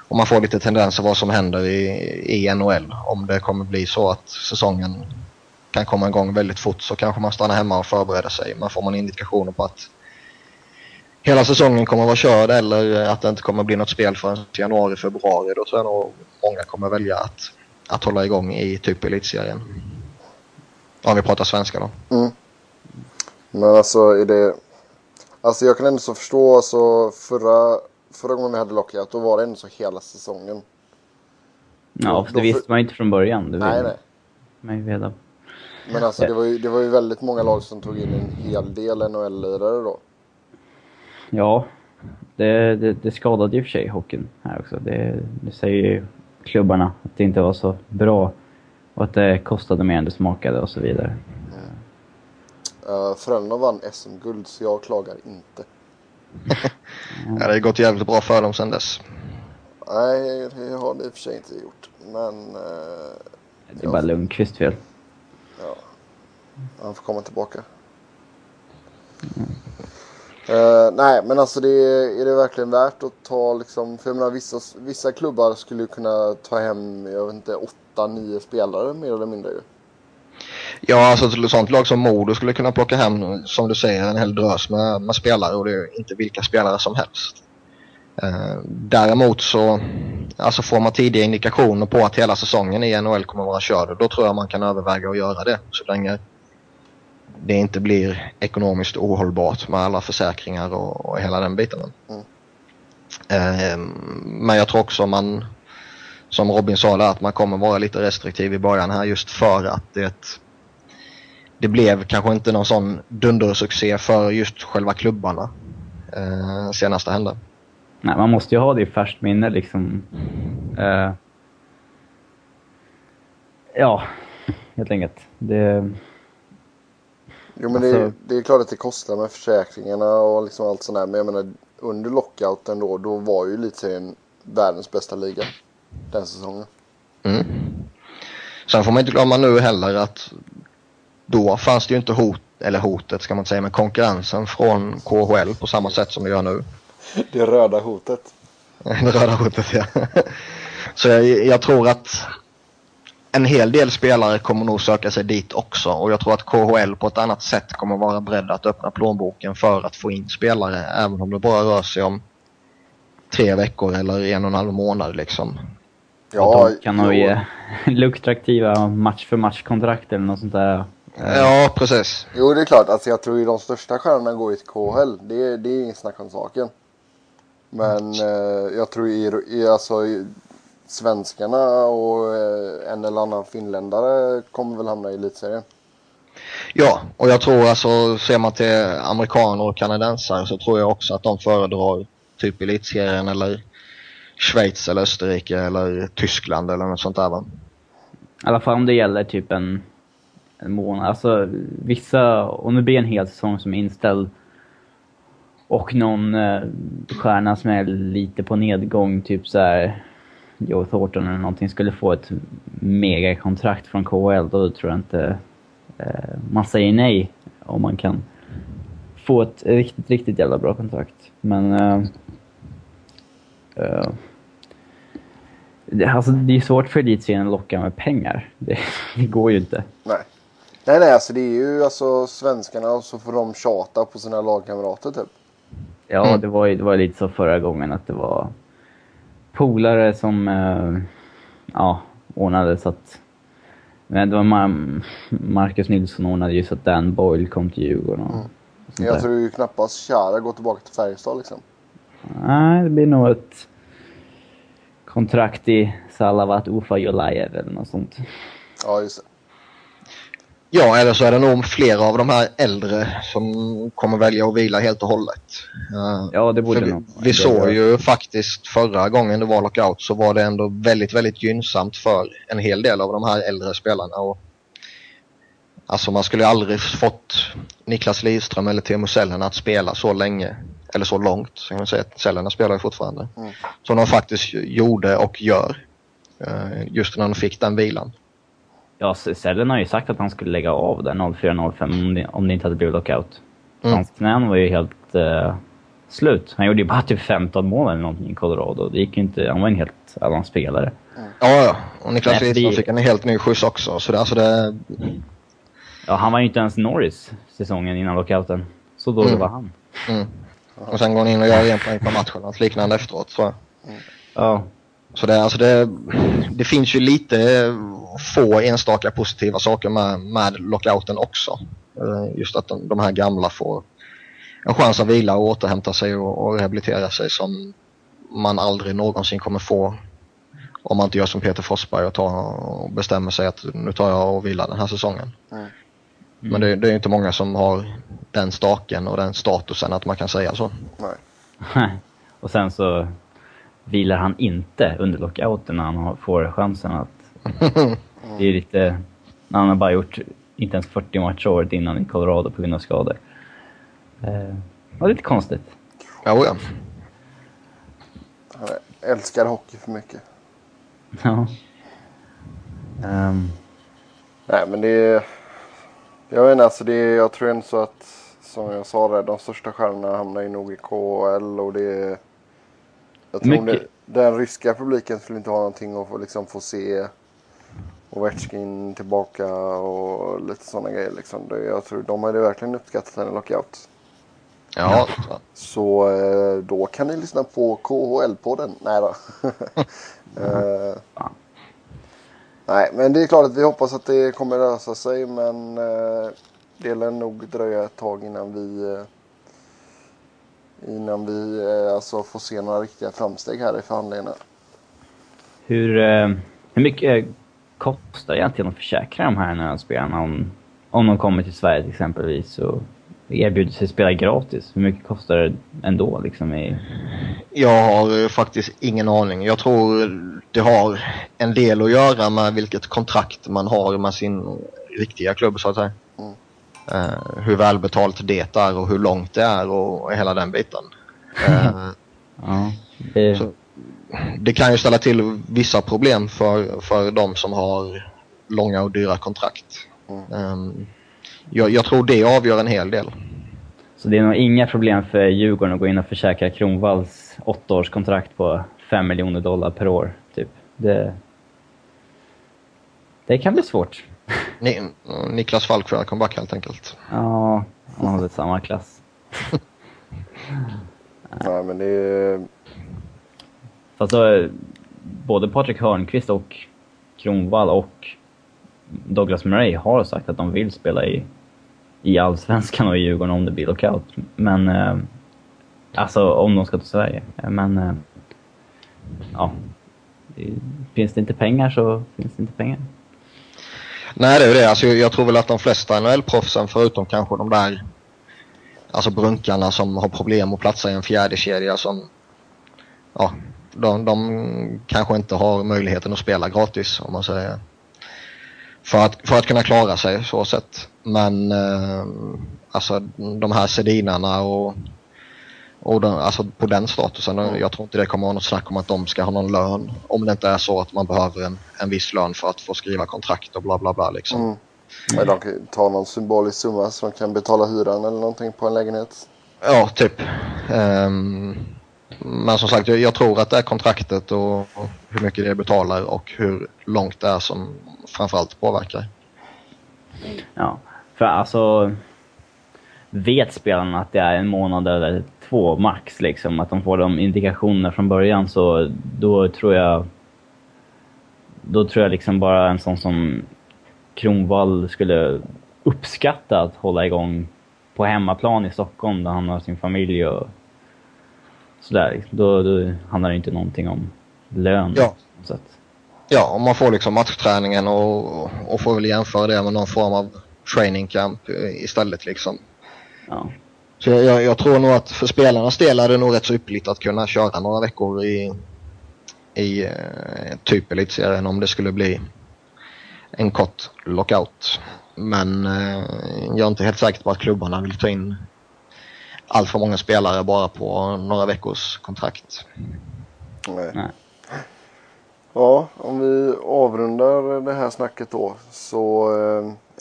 om man får lite tendenser vad som händer i NHL. Om det kommer bli så att säsongen kan komma igång väldigt fort, så kanske man stannar hemma och förbereder sig. Man får man indikationer på att hela säsongen kommer att vara körd eller att det inte kommer att bli något spel förrän januari, februari, då tror jag nog många kommer välja att hålla igång i typ elitserien. Om vi pratar svenska då. Mm. Men alltså är det... Alltså jag kan ändå så förstå, alltså förra gången vi hade lockout, då var det ändå så hela säsongen. Ja, för det visste man inte från början. Nej. Men vi vet. Men alltså det var ju väldigt många lag som tog in en hel del NHL-lirare då. Ja, det skadade ju för sig hockeyn här också. Det säger ju klubbarna att det inte var så bra och att det kostade mer än det smakade och så vidare. Frölunda vann SM-guld, så jag klagar inte. Ja, det har gått jävligt bra för dem sedan dess. Nej, det har det i och för sig inte gjort. Men... det är bara Lundqvist fel. Ja, han får komma tillbaka. Nej, men alltså är det verkligen värt att ta liksom, för jag menar, vissa klubbar skulle kunna ta hem, jag vet inte, 8-9 spelare mer eller mindre ju. Ja, alltså ett sånt lag som Modo skulle kunna plocka hem, som du säger, en hel drös med spelare, och det är inte vilka spelare som helst. Däremot så alltså får man tidiga indikationer på att hela säsongen i NHL kommer att vara körd, då tror jag man kan överväga att göra det, så länge det inte blir ekonomiskt ohållbart med alla försäkringar och hela den biten. Men jag tror också man, som Robin sa där, att man kommer vara lite restriktiv i början här, just för att det blev kanske inte någon sån dundersuccé för just själva klubbarna senaste hände. Nej, man måste ju ha det i färskt minne liksom. Ja, helt enkelt. Jo, men alltså... det är klart att det kostar med försäkringarna och liksom allt sånt där. Men jag menar, under lockouten då var ju lite en världens bästa liga den säsongen. Mm. Sen får man inte glömma nu heller att då fanns det ju inte hotet ska man säga, men konkurrensen från KHL på samma sätt som det gör nu. Det röda hotet. Det röda hotet, ja. Så jag tror att en hel del spelare kommer nog söka sig dit också. Och jag tror att KHL på ett annat sätt kommer vara beredd att öppna plånboken för att få in spelare. Även om det bara rör sig om 3 veckor eller 1,5 månad liksom. Ja, de kan nog ge luktraktiva match för matchkontrakt eller något sånt där. Ja, precis. Jo, det är klart. Alltså, jag tror ju de största stjärnorna går i KHL. Det är ingen snack om saken. Men jag tror i svenskarna och en eller annan finländare kommer väl hamna i elitserien. Ja, och jag tror alltså, ser man till amerikaner och kanadensare så tror jag också att de föredrar typ elitserien eller Schweiz eller Österrike eller Tyskland eller något sånt där. I alla fall om det gäller typ en månad. Alltså vissa, om det blir en hel säsong som är inställd och någon stjärna som är lite på nedgång, typ så här Joe Thornton eller någonting, skulle få ett megakontrakt från KHL, då tror jag inte man säger nej om man kan få ett riktigt, riktigt jävla bra kontrakt. Men alltså, det är svårt för elitserien att locka med pengar. Det går ju inte. Nej, alltså det är ju alltså svenskarna, och så får de tjata på sina lagkamrater typ. Ja, det var lite så förra gången att det var polare som ordnade så att... Men det var Marcus Nilsson ordnade ju så att Dan Boyle kom till Djurgården. Jag tror ju knappast kära går tillbaka till Färjestad liksom. Nej, det blir nog ett kontrakt i Salavat Ufa Jolajev eller något sånt. Ja, just det. Ja, eller så är det nog flera av de här äldre som kommer välja att vila helt och hållet. Ja, det borde nog. Vi såg ju faktiskt förra gången det var lockout så var det ändå väldigt, väldigt gynnsamt för en hel del av de här äldre spelarna. Och alltså man skulle aldrig fått Niklas Lidström eller Teemu Selänne att spela så länge eller så långt. Så kan man säga att Selänne spelar ju fortfarande. Som de faktiskt gjorde och gör just när de fick den vilan. Ja, Sellen har ju sagt att han skulle lägga av där 04-05 om det inte hade blivit lockout. Hans knän var ju helt slut. Han gjorde ju bara typ 15 mål eller någonting i Colorado. Det gick ju inte, han var en helt annan spelare. Ja. Och Niklas Lidström fick en helt ny skjuts också. Så det, alltså det... Ja, han var ju inte ens Norris säsongen innan lockouten. Så då var han. Och sen går han in och gör egentligen på matchen och liknande efteråt. Så. Ja. Så det, alltså det finns ju lite få enstaka positiva saker med lockouten också. Just att de här gamla får en chans att vila och återhämta sig och rehabilitera sig som man aldrig någonsin kommer få om man inte gör som Peter Forsberg och bestämmer sig att nu tar jag och vilar den här säsongen. Men det är inte många som har den staken och den statusen att man kan säga så. Nej. Och sen så vilar han inte under lockouten när han får chansen att... Det är lite... När han har bara gjort inte ens 40 matcher året innan i Colorado på grund av skador. Det är lite konstigt. Ja. Jag älskar hockey för mycket. Ja. Nej, men det är... Jag menar, alltså det är... Jag tror ändå så att, som jag sa där, de största stjärnorna hamnar i nog i KHL och det är... Jag tror den ryska publiken skulle inte ha någonting att få se och Ovechkin tillbaka och lite sådana grejer liksom. Jag tror de hade verkligen uppskattat en lockout. Ja. Så då kan ni lyssna på KHL-podden. Nej då. Nej, men det är klart att vi hoppas att det kommer lösa sig, men det lär nog dröja ett tag innan vi... alltså får se några riktiga framsteg här i förhandlingarna. Hur mycket kostar egentligen att försäkra de här nödspelarna om de kommer till Sverige till exempelvis och erbjuder sig spela gratis? Hur mycket kostar det ändå liksom i Jag har faktiskt ingen aning. Jag tror det har en del att göra med vilket kontrakt man har med sin riktiga klubb, så att säga. Mm. Hur välbetalt det är och hur långt det är och hela den biten. Så, det kan ju ställa till vissa problem för de som har långa och dyra kontrakt. Jag tror det avgör en hel del. Så det är nog inga problem för Djurgården att gå in och försäkra Kronwalls 8-årskontrakt på $5 miljoner per år, typ. Det kan bli svårt. Niklas Falkfjärd kom back helt enkelt. Ja, han har varit samma klass. Ja, men det är... Fast då, både Patrik Hörnqvist och Kronwall och Douglas Murray har sagt att de vill spela i Allsvenskan och i Djurgården om det blir lockout. Men alltså om de ska till Sverige. Men ja, finns det inte pengar så finns det inte pengar. Nej, det är det. Alltså, jag tror väl att de flesta NHL-proffsen, förutom kanske de där alltså brunkarna som har problem att platsa i en fjärde kedja som ja, de kanske inte har möjligheten att spela gratis, om man säger. För att kunna klara sig så sätt. Men alltså de här sedinarna och de, alltså på den statusen, jag tror inte det kommer att ha något snack om att de ska ha någon lön, om det inte är så att man behöver en viss lön för att få skriva kontrakt och bla bla bla liksom. Men de kan ta någon symbolisk summa så de kan betala hyran eller någonting på en lägenhet. Ja, typ. Men som sagt, jag tror att det är kontraktet och hur mycket det betalar och hur långt det är som framförallt påverkar. Ja, för alltså vet spelarna att det är en månad eller två max liksom, att de får de indikationerna från början, så då tror jag liksom bara en sån som Kronwall skulle uppskatta att hålla igång på hemmaplan i Stockholm där han har sin familj och sådär, då handlar det inte någonting om lön. Ja, så att... ja, om man får liksom matchträningen och får väl jämföra det med någon form av training camp istället liksom. Ja. Så jag tror nog att för spelarnas del är det nog rätt så ypperligt att kunna köra några veckor i typ elitserien om det skulle bli en kort lockout. Men jag är inte helt säker på att klubbarna vill ta in allt för många spelare bara på några veckors kontrakt. Nej. Ja, om vi avrundar det här snacket då, så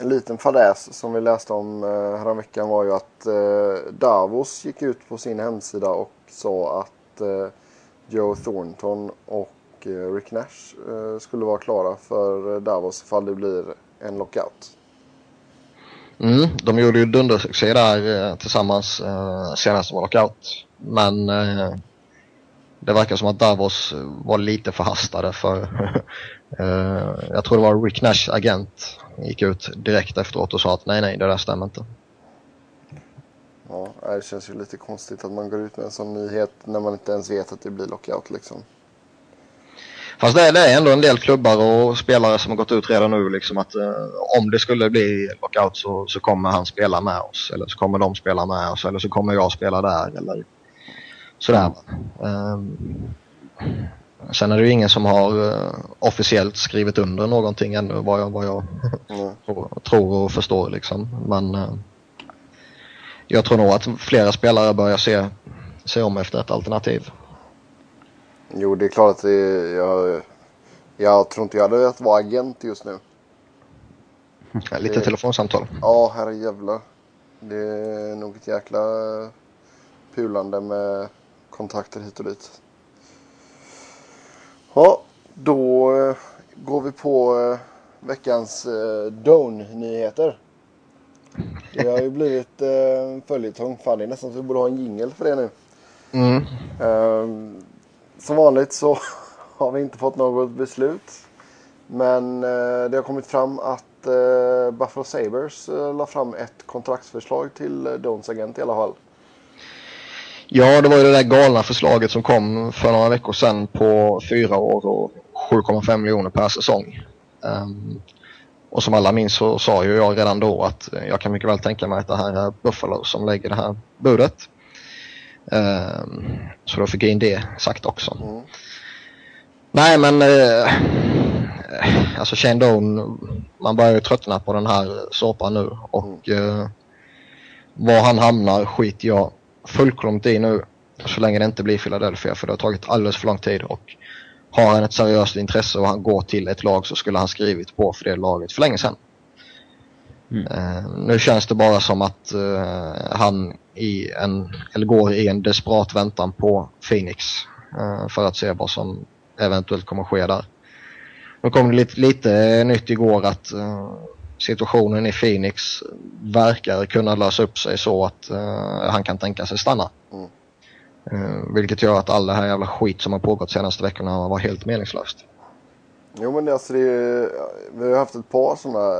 en liten fadäs som vi läste om häromveckan var ju att Davos gick ut på sin hemsida och sa att Joe Thornton och Rick Nash skulle vara klara för Davos ifall det blir en lockout. De gjorde ju dundersuccé där tillsammans senast var lockout. Men det verkar som att Davos var lite förhastade för jag tror det var Rick Nash agent gick ut direkt efteråt och sa att nej, det där stämmer inte. Ja, det känns ju lite konstigt att man går ut med en sån nyhet när man inte ens vet att det blir lockout liksom. Fast det är ändå en del klubbar och spelare som har gått ut redan nu liksom, att om det skulle bli lockout så kommer han spela med oss, eller så kommer de spela med oss, eller så kommer jag spela där eller sådär. Sen är det ju ingen som har officiellt skrivit under någonting ännu, vad jag tror och förstår liksom. Men jag tror nog att flera spelare börjar se om efter ett alternativ. Jo, det är klart att jag tror inte jag hade att vara agent just nu. Lite telefonsamtal. Ja, herrejävlar. Det är nog ett jäkla pulande med kontakter hit och dit. Ja, då går vi på veckans Done-nyheter. Det har ju blivit följetong. Fan, det är nästan så vi borde ha en jingle för det nu. Som vanligt så har vi inte fått något beslut, men det har kommit fram att Buffalo Sabres la fram ett kontraktsförslag till Dons agent i alla fall. Ja, det var ju det där galna förslaget som kom för några veckor sedan på 4 år och 7,5 miljoner per säsong. Och som alla minns så sa ju jag redan då att jag kan mycket väl tänka mig att det här är Buffalo som lägger det här budet. Så då fick jag in det sagt också. Mm. Nej, men alltså Shane Doan, man börjar ju tröttna på den här såpan nu. Och var han hamnar skit jag fullkomligt i nu, så länge det inte blir Philadelphia, för det har tagit alldeles för lång tid. Och har han ett seriöst intresse och han går till ett lag, så skulle han skrivit på för det laget för länge sedan. Mm. Nu känns det bara som att han går i en desperat väntan på Phoenix för att se vad som eventuellt kommer att ske där. Nu kom det lite nytt igår att situationen i Phoenix verkar kunna lösa upp sig så att han kan tänka sig stanna. Mm. Vilket gör att all det här jävla skit som har pågått de senaste veckorna var helt meningslöst. Jo, men alltså, vi har haft ett par sådana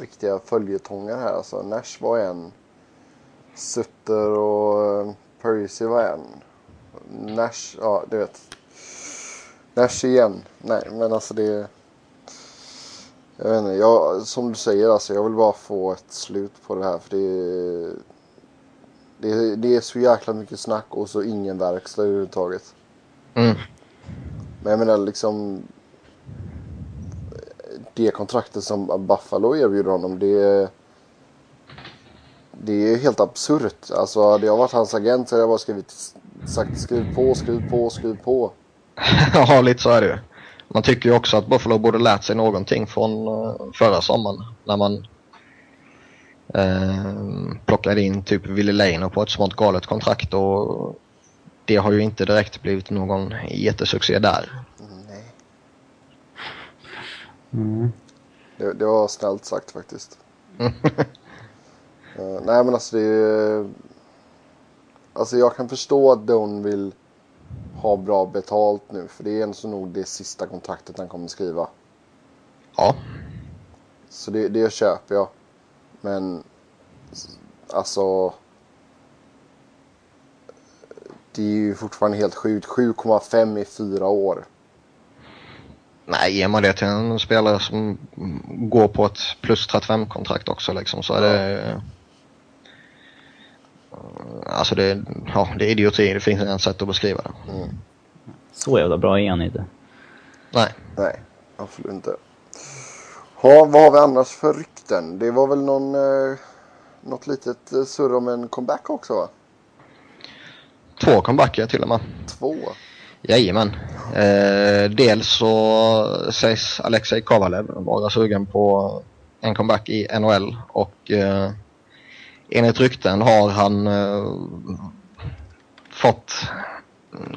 riktiga följetongar här. Alltså, Nash var en, Sutter och Percy var en. Nash, ja du vet. Nash igen. Nej, men alltså det... Jag vet inte, som du säger, alltså, jag vill bara få ett slut på det här. För det är så jäkla mycket snack och så ingen verkstad överhuvudtaget. Mm. Men jag menar liksom... Det kontraktet som Buffalo erbjuder honom, det är helt absurt. Alltså, hade jag varit hans agent så hade jag bara sagt skriv på. Ja, lite så är det ju. Man tycker ju också att Buffalo borde lärt sig någonting från förra sommaren, när man plockade in typ Ville Leino på ett sånt galet kontrakt, och det har ju inte direkt blivit någon jättesuccé där. Mm. Det var snällt sagt faktiskt. Nej, men alltså det är... Alltså jag kan förstå att Don vill ha bra betalt nu, för det är ändå så nog det sista kontraktet han kommer skriva. Ja. Så det köper jag. Men alltså, det är ju fortfarande helt sjukt. 7,5 i 4 år. Nej, ger man det till en spelare som går på ett plus 35-kontrakt också liksom, så är det... Alltså det är idioti, det finns inget sätt att beskriva det. Mm. Så är det bra igen inte. Nej, absolut inte. Ja, vad har vi annars för rykten? Det var väl något litet surr om en comeback också, va? 2 comebacker till och med. 2? Jajamän. Dels så sägs Alexej Kovalev vara sugen på en comeback i NHL, och enligt rykten har han fått,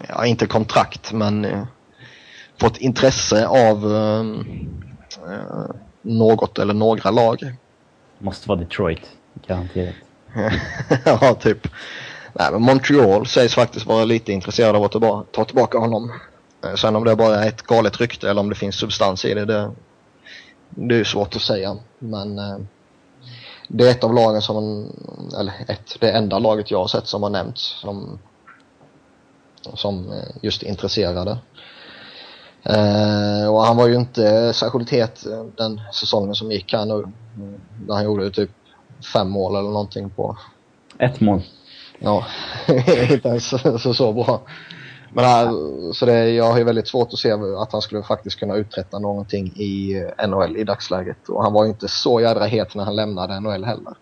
ja, inte kontrakt, men fått intresse av något eller några lag. Måste vara Detroit, garanterat. Ja, typ. Nej, men Montreal sägs faktiskt vara lite intresserad av att ta tillbaka honom. Sen om det bara är ett galet rykte eller om det finns substans i det är svårt att säga. Men det är ett av lagen det enda laget jag har sett som har nämnts som just intresserade. Och han var ju inte särskilt het den säsongen som gick här nu, när han gjorde typ 5 mål eller någonting på... 1 mål. Ja, inte ens så bra. Men jag har ju väldigt svårt att se att han skulle faktiskt kunna uträtta någonting i NHL i dagsläget. Och han var ju inte så jädra het när han lämnade NHL heller.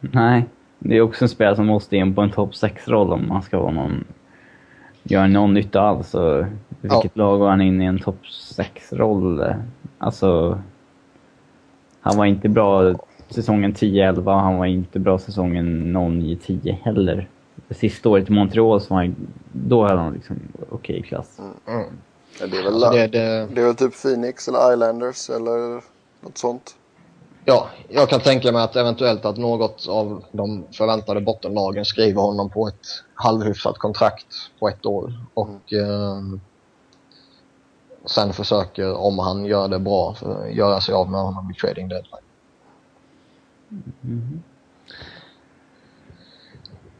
Nej, det är också en spelare som måste in på en topp 6-roll om man ska vara göra någon nytta alls. Vilket lag var han in i en topp 6-roll? Alltså, han var inte bra... Säsongen 10-11, han var inte bra säsongen 09-10 heller. Sista året i Montreal, då hade han liksom okej klass. Mm. Ja, det är väl typ Phoenix eller Islanders eller något sånt. Ja, jag kan tänka mig att eventuellt att något av de förväntade bottenlagen skriver honom på ett halvhyfsat kontrakt på 1 år. Och sen försöker, om han gör det bra, göra sig av med honom vid trading deadline. Mm.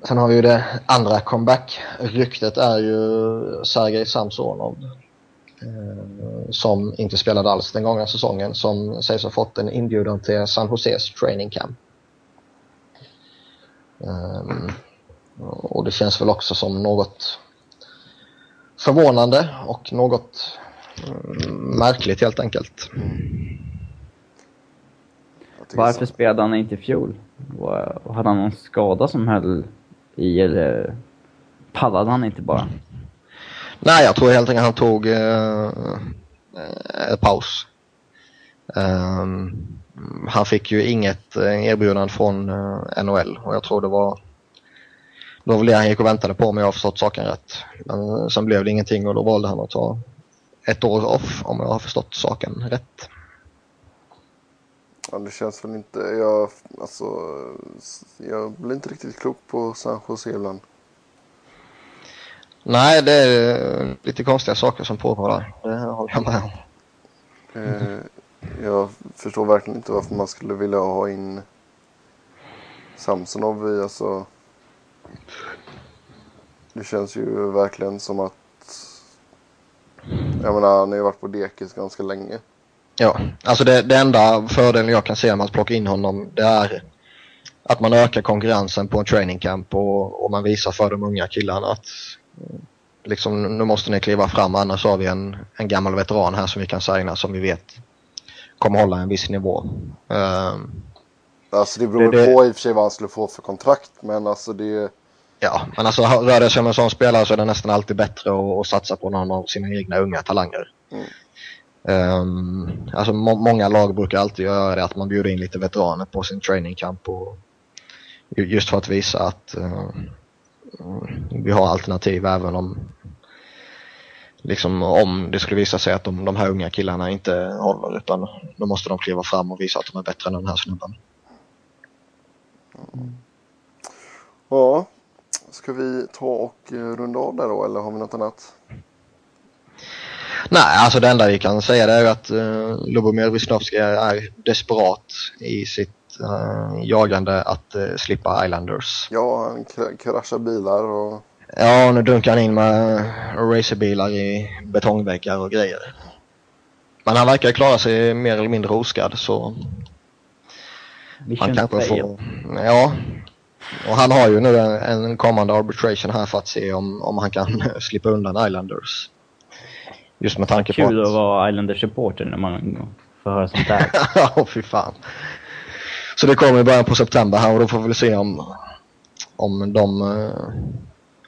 Sen har vi ju det andra comeback-ryktet, är ju Sergej Samsonov, som inte spelade alls den gångna säsongen, som sägs ha fått en inbjudan till San Joses training camp. Och det känns väl också som något förvånande och något märkligt helt enkelt. Varför spelade han inte i fjol? Hade han någon skada som höll i, eller pallade han inte bara? Nej, jag tror helt enkelt han tog paus. Han fick ju inget erbjudande från NHL, och jag tror det var då var det han gick och väntade på, om jag har förstått saken rätt. Men sen blev det ingenting, och då valde han att ta ett år off, om jag har förstått saken rätt. Ja, det känns väl inte... Jag blir inte riktigt klok på San Jose-land. Nej, det är lite konstiga saker som pågår där. Det håller jag med om. Jag förstår verkligen inte varför man skulle vilja ha in Samsonov i, alltså... Det känns ju verkligen som att... Jag menar, han har ju varit på dekis ganska länge. Ja, alltså det enda fördelen jag kan se med att plocka in honom, det är att man ökar konkurrensen på en training camp, och man visar för de unga killarna att liksom, nu måste ni kliva fram, annars har vi en gammal veteran här som vi kan signa, som vi vet kommer hålla en viss nivå. Alltså det beror det på i och för sig vad han skulle få för kontrakt, men alltså det... Ja, men alltså rör det sig om en sån spelare så är det nästan alltid bättre att satsa på någon av sina egna unga talanger. Mm. Alltså många lag brukar alltid göra det, att man bjuder in lite veteraner på sin training camp, och just för att visa att vi har alternativ, även om liksom, om det skulle visa sig att de här unga killarna inte håller, utan då måste de kliva fram och visa att de är bättre än den här snubben. Mm. Ja, ska vi ta och runda av där då, eller har vi något annat? Nej, alltså det enda vi kan säga det är att Lubomir Wisnowski är desperat i sitt jagande att slippa Islanders. Ja, han kraschar bilar och... Ja, nu dunkar han in med racerbilar i betongväggar och grejer. Men han verkar klara sig mer eller mindre oskadd, så... Han kanske får... Ja, och han har ju nu en kommande arbitration här för att se om han kan slippa undan Islanders. Just med tanke på att vara Islanders-supporter när man får höra sånt där. Ja, fy fan. Så det kommer i början på september här, och då får vi väl se om de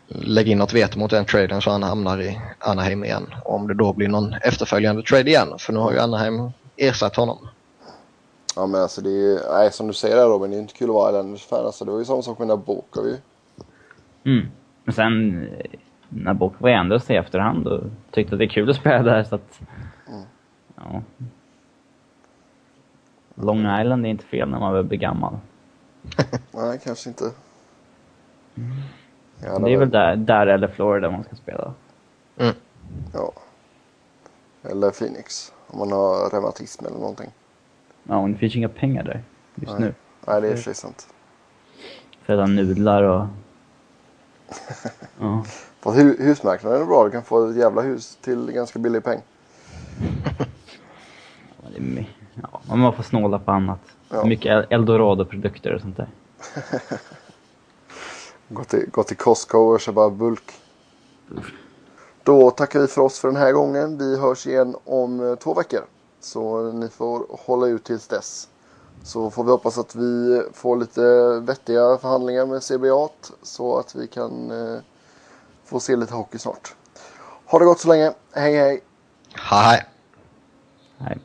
lägger in något veto mot den traden så han hamnar i Anaheim igen. Och om det då blir någon efterföljande trade igen, för nu har ju Anaheim ersatt honom. Ja, men alltså det är ju, nej, som du säger där Robin, det är inte kul att vara Islanders-fan. Alltså det var ju samma sak med Nabokov ju. Mm, men sen... När Bok var ändå sig efterhand och tyckte att det är kul att spela där, så att... Ja. Long Island är inte fel när man blir gammal. Nej, kanske inte. Ja, det är väl där eller Florida man ska spela. Mm. Ja. Eller Phoenix, om man har reumatism eller någonting. Ja, och det finns inga pengar där just Nej. Nu. Nej, det är ju sant. Föda nudlar och... Ja. På husmarknaden är bra, du kan få ett jävla hus till ganska billig peng. Ja, man får snåla på annat. Ja. Mycket Eldorado-produkter och sånt där. Gå till Costco och köpa bulk. Då tackar vi för oss för den här gången. Vi hörs igen om 2 veckor. Så ni får hålla ut tills dess. Så får vi hoppas att vi får lite vettiga förhandlingar med CBA, så att vi kan få se lite hockey snart. Ha det gott så länge. Hej hej. Hej. Hej.